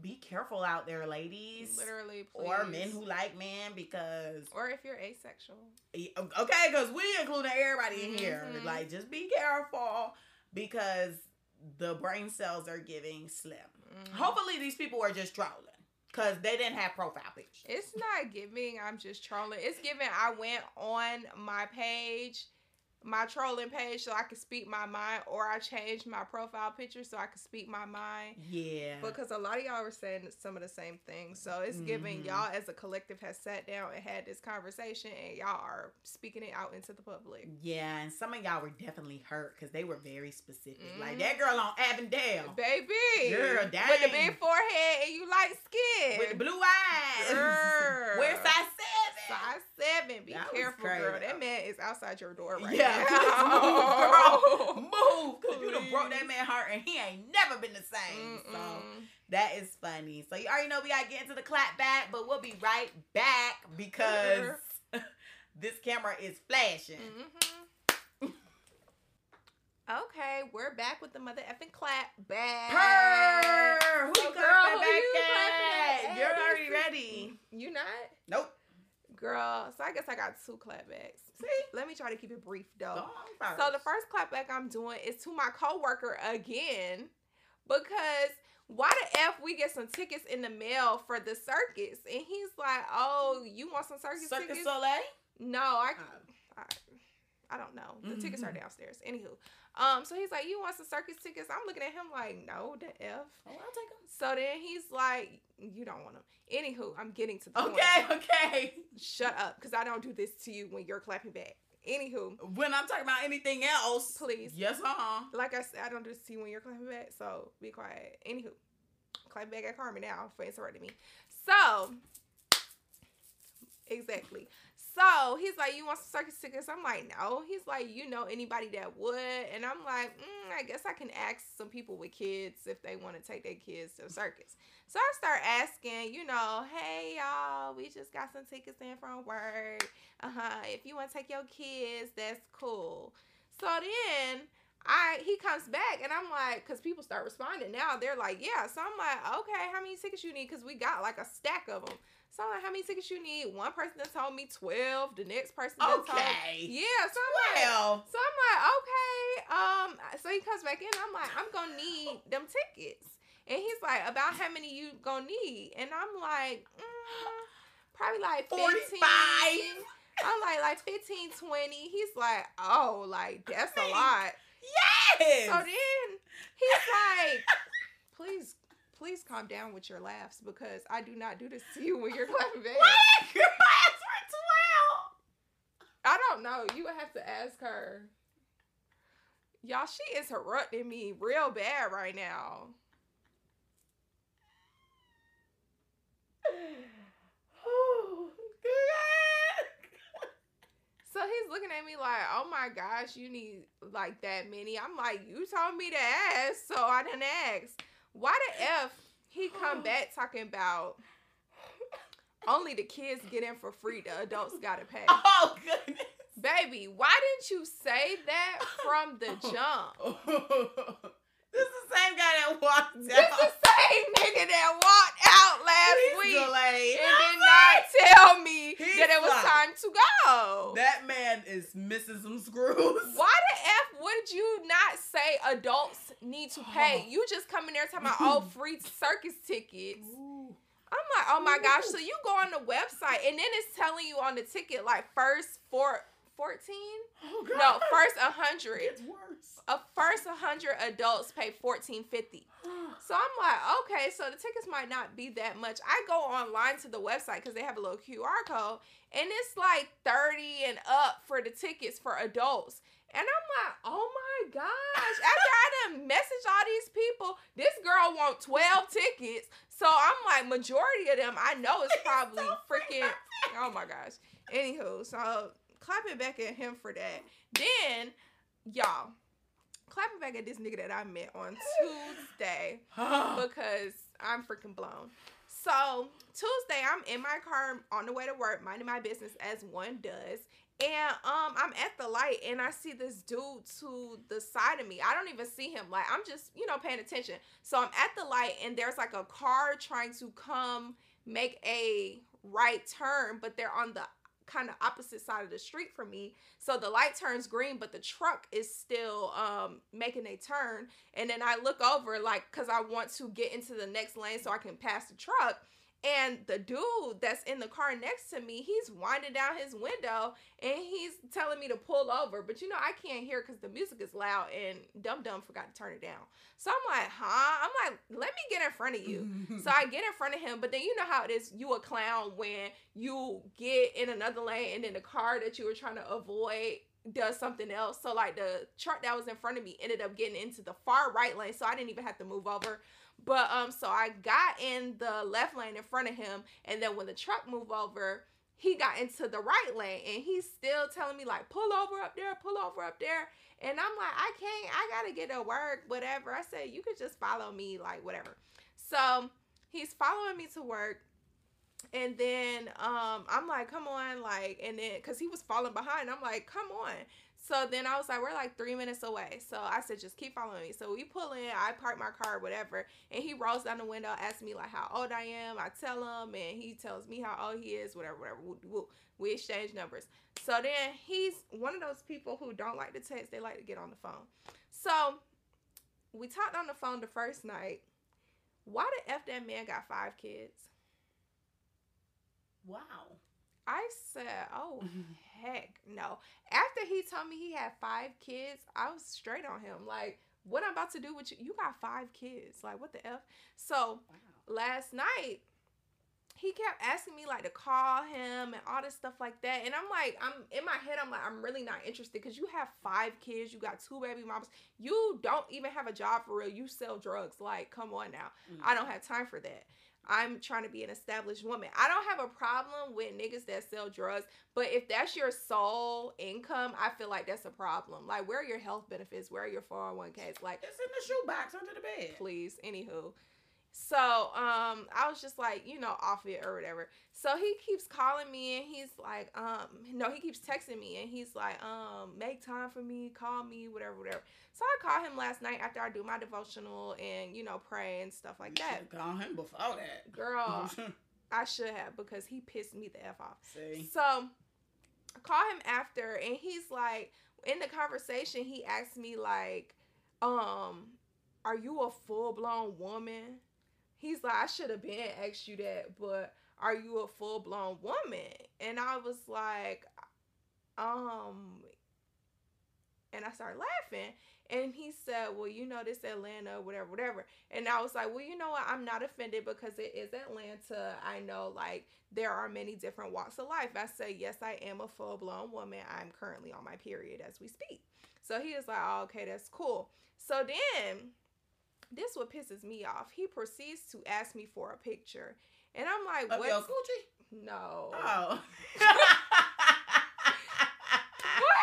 be careful out there, ladies. Literally, please. Or men who like men, because... Or if you're asexual. Okay, because we include everybody in mm-hmm. here. Like, just be careful, because the brain cells are giving slim. Mm-hmm. Hopefully, these people are just trolling, because they didn't have profile pictures. It's not giving I'm just trolling. It's giving I went on my page, my trolling page so I could speak my mind, or I changed my profile picture so I could speak my mind. Yeah. Because a lot of y'all were saying some of the same things. So it's giving mm-hmm. y'all as a collective has sat down and had this conversation and y'all are speaking it out into the public. Yeah. And some of y'all were definitely hurt because they were very specific. Mm-hmm. Like that girl on Avondale. Baby. Girl, dang. With the big forehead and you light skin. With the blue eyes. Girl. Where's I said? Size seven. Be that careful, girl. That man is outside your door right yeah. now. Oh. Move, girl. Move. Because you done broke that man heart and he ain't never been the same. Mm-mm. So that is funny. So you already know we got to get into the clap back, but we'll be right back because this camera is flashing. Mm-hmm. Okay, we're back with the mother effing clap back. Purr. Who so girl, clap back you at? Clap back? You're already ready. You not? Nope. Girl, so I guess I got two clapbacks. See? Let me try to keep it brief, though. So the first clapback I'm doing is to my coworker again, because why the F we get some tickets in the mail for the circus? And he's like, oh, you want some circus Circus tickets? Soleil? No, I, uh, I I don't know. The mm-hmm. tickets are downstairs. Anywho. Um, so he's like, you want some circus tickets? I'm looking at him like, no, the F. Oh, I'll take them. So then he's like, you don't want them. Anywho, I'm getting to the okay, point. Okay, okay. Shut up, because I don't do this to you when you're clapping back. Anywho. When I'm talking about anything else. Please. Yes, uh-huh. Like I said, I don't do this to you when you're clapping back, so be quiet. Anywho, clap back at Carmen now for interrupting me. So, exactly. So, he's like, you want some circus tickets? I'm like, no. He's like, you know anybody that would? And I'm like, mm, I guess I can ask some people with kids if they want to take their kids to a circus. So, I start asking, you know, hey, y'all, we just got some tickets in from work. Uh-huh. If you want to take your kids, that's cool. So, then... I he comes back and I'm like, because people start responding now. They're like, yeah. So I'm like, okay, how many tickets you need? Because we got like a stack of them. So I'm like, how many tickets you need? One person that told me twelve. The next person that okay. told me. Yeah. So I'm twelve. Like, so I'm like, okay. Um, so he comes back in. I'm like, I'm going to need them tickets. And he's like, about how many you going to need? And I'm like, mm, probably like fifteen. forty-five. I'm like, like fifteen, twenty. He's like, oh, like, that's a lot. Yes! So then, he's like, please, please calm down with your laughs because I do not do this to you when you're clapping back. What? Your laughs were twelve! I don't know. You would have to ask her. Y'all, she is interrupting me real bad right now. So he's looking at me like, oh my gosh, you need like that many. I'm like, you told me to ask, so I didn't ask. Why the F he come back talking about only the kids get in for free, the adults gotta pay. Oh goodness. Baby, why didn't you say that from the jump? This is the same guy that walked out. This the same nigga that walked out last He's week delayed. and did not tell me He's that it was like, time to go. That man is missing some screws. Why the F would you not say adults need to pay? You just come in there talking about, oh, free circus tickets. Ooh. I'm like, oh, my Ooh. Gosh. So you go on the website, and then it's telling you on the ticket, like, first for... fourteen? Oh, God. No, first one hundred. It's worse. A first one hundred adults pay fourteen fifty. So I'm like, okay, so the tickets might not be that much. I go online to the website because they have a little Q R code, and it's like thirty and up for the tickets for adults. And I'm like, oh my gosh. After I done messaged all these people, this girl wants twelve tickets. So I'm like, majority of them, I know it's probably so freaking, oh my gosh. Anywho, so... clapping back at him for that. Then, y'all, clapping back at this nigga that I met on Tuesday because I'm freaking blown. So, Tuesday, I'm in my car on the way to work, minding my business as one does. And um, I'm at the light and I see this dude to the side of me. I don't even see him. Like, I'm just, you know, paying attention. So, I'm at the light and there's like a car trying to come make a right turn, but they're on the kind of opposite side of the street from me. So the light turns green, but the truck is still um making a turn. And then I look over like because I want to get into the next lane so I can pass the truck. And the dude that's in the car next to me, he's winding down his window and he's telling me to pull over. But, you know, I can't hear because the music is loud and Dum Dum forgot to turn it down. So I'm like, huh? I'm like, let me get in front of you. So I get in front of him. But then you know how it is. You a clown when you get in another lane and then the car that you were trying to avoid does something else. So, like, the truck that was in front of me ended up getting into the far right lane. So I didn't even have to move over. But, um, so I got in the left lane in front of him, and then when the truck moved over, he got into the right lane, and he's still telling me, like, pull over up there, pull over up there, and I'm like, I can't, I gotta get to work, whatever. I said, you could just follow me, like, whatever. So, he's following me to work, and then, um, I'm like, come on, like, and then, because he was falling behind, I'm like, come on. So then I was like, we're like three minutes away. So I said, just keep following me. So we pull in, I park my car, whatever. And he rolls down the window, asks me like how old I am. I tell him and he tells me how old he is, whatever, whatever. We exchange numbers. So then he's one of those people who don't like to text. They like to get on the phone. So we talked on the phone the first night. Why the F that man got five kids? Wow. I said, oh, heck no. After he told me he had five kids, I was straight on him. Like, what I'm about to do with you? You got five kids. Like, what the F? So, wow. Last night, he kept asking me, like, to call him and all this stuff like that. And I'm like, I'm in my head, I'm like, I'm really not interested because you have five kids. You got two baby mamas. You don't even have a job for real. You sell drugs. Like, come on now. Mm-hmm. I don't have time for that. I'm trying to be an established woman. I don't have a problem with niggas that sell drugs, but if that's your sole income, I feel like that's a problem. Like, where are your health benefits? Where are your four oh one K's? Like, it's in the shoebox under the bed. Please, anywho. So, um, I was just like, you know, off it or whatever. So he keeps calling me and he's like, um, no, he keeps texting me and he's like, um, make time for me, call me, whatever, whatever. So I called him last night after I do my devotional and, you know, pray and stuff like that. You should have called him before that. Girl, I should have because he pissed me the F off. See? So I called him after and he's like, in the conversation, he asked me like, um, are you a full-blown woman? He's like, I should have been asked you that, but are you a full-blown woman? And I was like, um, and I started laughing. And he said, well, you know, this Atlanta, whatever, whatever. And I was like, well, you know what? I'm not offended because it is Atlanta. I know, like, there are many different walks of life. I said, yes, I am a full-blown woman. I'm currently on my period as we speak. So he is like, oh, okay, that's cool. So then... this what pisses me off. He proceeds to ask me for a picture. And I'm like, what? Of your coochie? No. Oh. What?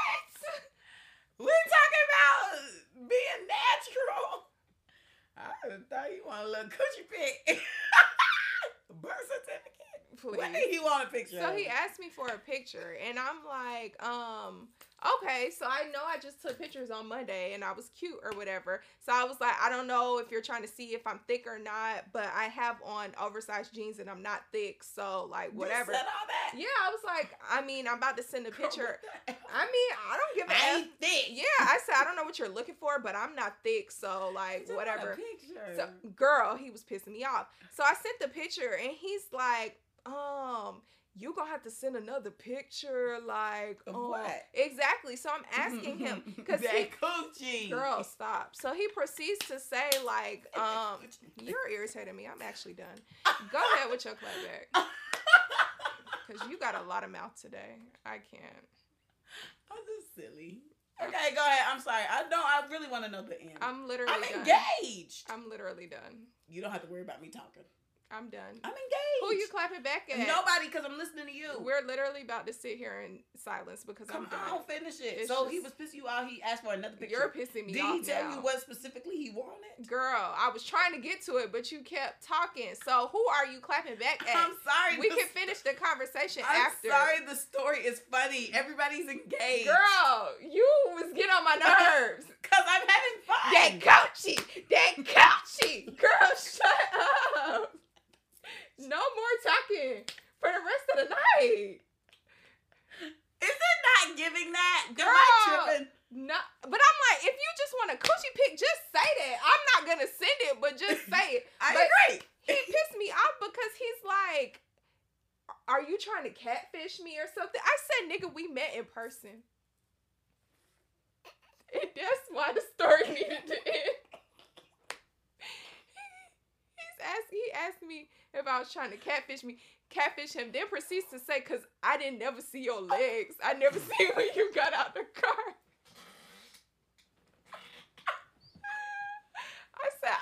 We talking about being natural. I thought you want a little coochie pic. Birth certificate. Please. What did he want a picture? So he asked me for a picture. And I'm like, um... okay, so I know I just took pictures on Monday and I was cute or whatever. So I was like, I don't know if you're trying to see if I'm thick or not, but I have on oversized jeans and I'm not thick. So, like, whatever. You said all that? Yeah, I was like, I mean, I'm about to send a picture. I mean, I don't give a I ain't thick. Yeah, I said, I don't know what you're looking for, but I'm not thick. So, like, whatever. So, girl, he was pissing me off. So I sent the picture and he's like, um... you gonna have to send another picture, like, oh, what? Exactly. So I'm asking him because that coochie. Girl, stop. So he proceeds to say, like, um, you're irritating me. I'm actually done. Go ahead with your clap back because you got a lot of mouth today. I can't. I'm just silly. Okay, go ahead. I'm sorry. I don't. I really want to know the end. I'm literally. I'm engaged. Done. I'm literally done. You don't have to worry about me talking. I'm done. I'm engaged. Who you clapping back at? Nobody, because I'm listening to you. We're literally about to sit here in silence because Come I'm done. Come on, finish it. It's so just... he was pissing you out. He asked for another picture. You're pissing me Did off Did he tell now. You what specifically he wanted? Girl, I was trying to get to it, but you kept talking. So who are you clapping back at? I'm sorry. We the... can finish the conversation I'm after. I'm sorry. The story is funny. Everybody's engaged. Girl, you was getting on my nerves. Because I'm having fun. That couchy. That couchy. Girl, shut up. No more talking for the rest of the night. Is it not giving that? Girl, am I tripping? No, but I'm like, if you just want a coochie pic, just say that. I'm not going to send it, but just say it. I but agree. He pissed me off because he's like, are you trying to catfish me or something? I said, nigga, we met in person. And that's why the story needed to end. He's asked, he asked me if I was trying to catfish me, catfish him, then proceeds to say, because I didn't never see your legs. I never see when you got out the car. I said,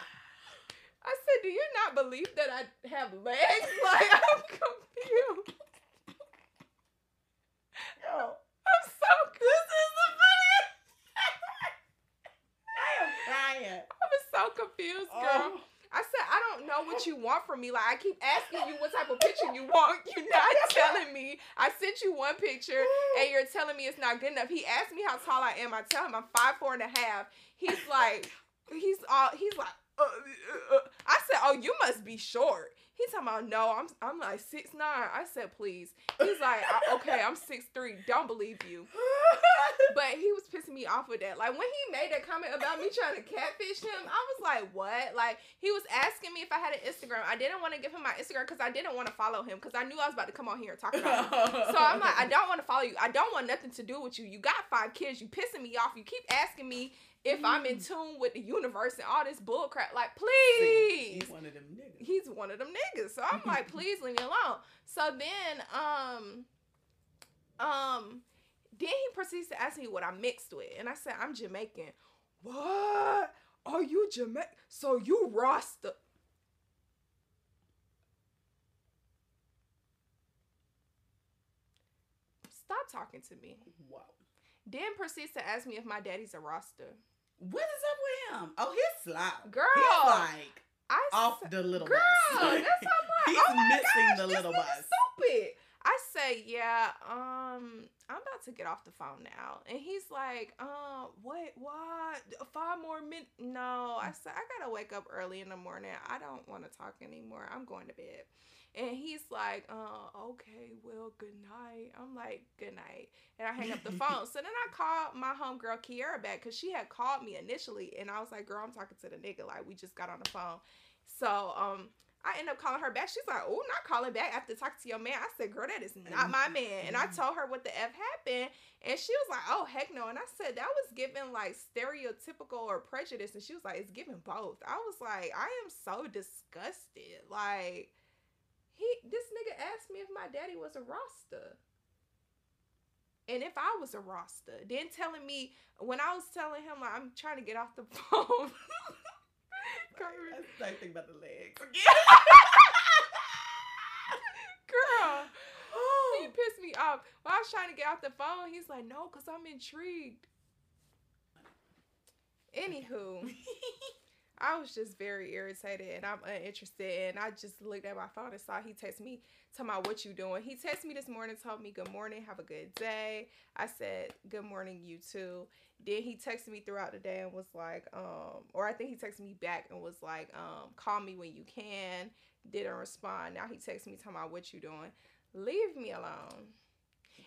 I said, do you not believe that I have legs? Like, I'm confused. Yo, I'm so confused. This is the funniest. I am crying. I was so confused, girl. Oh. I said, I don't know what you want from me. Like, I keep asking you what type of picture you want. You're not telling me. I sent you one picture, and you're telling me it's not good enough. He asked me how tall I am. I tell him I'm five, four and a half. He's like, he's all, he's like, uh, uh, uh. I said, oh, you must be short. He's talking about, no, I'm I'm like six nine. I said, please. He's like, okay, I'm six three. Don't believe you. But he was pissing me off with that. Like, when he made that comment about me trying to catfish him, I was like, what? Like, he was asking me if I had an Instagram. I didn't want to give him my Instagram because I didn't want to follow him because I knew I was about to come on here and talk about him. So I'm like, I don't want to follow you. I don't want nothing to do with you. You got five kids. You pissing me off. You keep asking me if mm. I'm in tune with the universe and all this bull crap. Like, please. He's one of them niggas. He's one of them niggas. So I'm like, please leave me alone. So then, um, um, then he proceeds to ask me what I mixed with. And I said, I'm Jamaican. What? Are you Jamaican? So you Rasta. Stop talking to me. Wow. Then proceeds to ask me if my daddy's a Rasta. What is up with him? Oh, he's slop. Girl. He's like I off the little girl, bus. Girl, that's how I'm like, oh my gosh, the this little bus. Stupid. I say, yeah, um, I'm about to get off the phone now. And he's like, um, what, what? Five more minutes? No. I said, I got to wake up early in the morning. I don't want to talk anymore. I'm going to bed. And he's like, uh, okay, well, good night. I'm like, good night. And I hang up the phone. So then I called my homegirl Kiara back because she had called me initially. And I was like, girl, I'm talking to the nigga. Like, we just got on the phone. So um, I end up calling her back. She's like, oh, not calling back after talking to your man. I said, girl, that is not my man. And I told her what the F happened. And she was like, oh, heck no. And I said, that was giving, like, stereotypical or prejudice. And she was like, it's giving both. I was like, I am so disgusted. Like, He, this nigga asked me if my daddy was a Rasta and if I was a Rasta, then telling me when I was telling him like I'm trying to get off the phone. Carmen, I started thinking about the legs again. Girl, he pissed me off. When I was trying to get off the phone, he's like, no, because I'm intrigued. Anywho. I was just very irritated and I'm uninterested. And I just looked at my phone and saw he text me, tell me what you doing. He texted me this morning, told me, good morning, have a good day. I said, good morning, you too. Then he texted me throughout the day and was like, um, or I think he texted me back and was like, um, call me when you can. Didn't respond. Now he texts me, tell me what you doing. Leave me alone.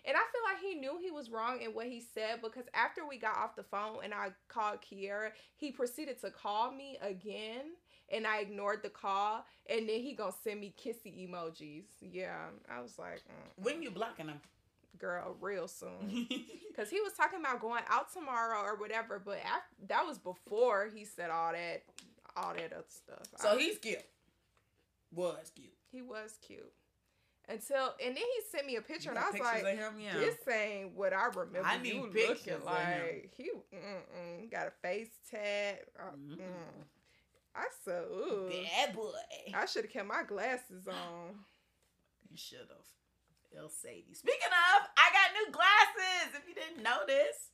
And I feel like he knew he was wrong in what he said because after we got off the phone and I called Kiara, he proceeded to call me again and I ignored the call and then he gonna send me kissy emojis. Yeah, I was like, mm. When you blocking him? Girl, real soon. Because he was talking about going out tomorrow or whatever, but after, that was before he said all that, all that other stuff. So I, he's cute. Was cute. He was cute. Until and then he sent me a picture and I was like, him, yeah. This ain't what I remember. I need you pictures looking like. He mm-mm, got a face tat. Uh, mm. I said, ooh, bad boy. I should have kept my glasses on. You should have. El Sadie. Speaking of, I got new glasses. If you didn't notice,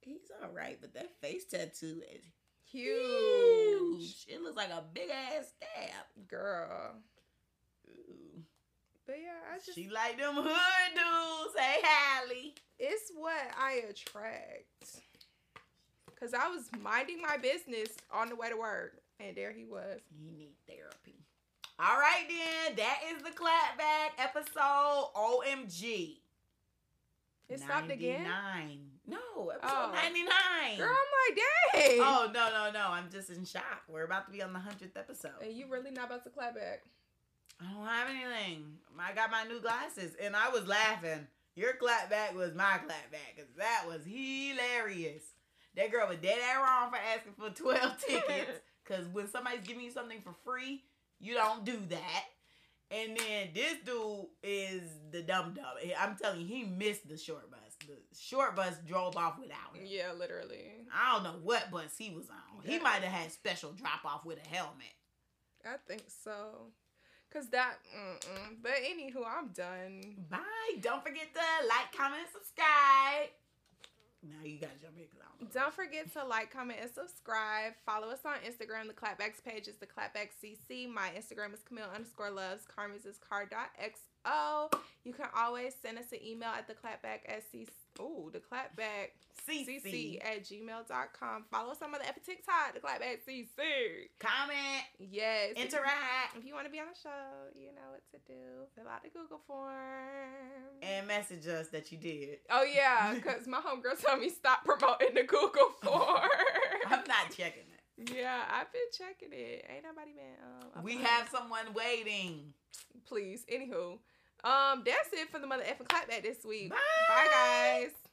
he's all right, but that face tattoo is huge. huge. It looks like a big ass stab, girl. Ooh. But yeah, I just she like them hood dudes. Hey, Hallie, it's what I attract. Cause I was minding my business on the way to work, and there he was. You need therapy. All right, then that is the clapback episode. O M G, it stopped again. Nine. No, episode oh. ninety-nine. Girl, I'm like, dang. Oh no, no, no! I'm just in shock. We're about to be on the hundredth episode, and you really not about to clap back. I don't have anything. I got my new glasses, and I was laughing. Your clapback was my clapback, because that was hilarious. That girl was dead ass wrong for asking for twelve tickets, because when somebody's giving you something for free, you don't do that. And then this dude is the dumb dumb. I'm telling you, he missed the short bus. The short bus drove off without him. Yeah, literally. I don't know what bus he was on. Yeah. He might have had special drop off with a helmet. I think so. Cause that, mm-mm. But anywho, I'm done. Bye. Don't forget to like, comment, and subscribe. Now you gotta jump in. Cause I don't, don't forget to like, comment, and subscribe. Follow us on Instagram. The Clapbacks page is the Clapbacks C C. My Instagram is Camille underscore loves. Carmen's is car dot X O. You can always send us an email at the Clapback at C C. Ooh, the Clapback C C at gmail dot com. Follow us on Mother Epic TikTok, the Clapback C C. Comment. Yes. Interact. If you want to be on the show, you know what to do. Fill out the Google form. And message us that you did. Oh, yeah, because my homegirl told me stop promoting the Google form. I'm not checking it. Yeah, I've been checking it. Ain't nobody been. Um, we have someone waiting. Please. Anywho. Um, that's it for the Mother F and Clapback this week. Bye, Bye guys.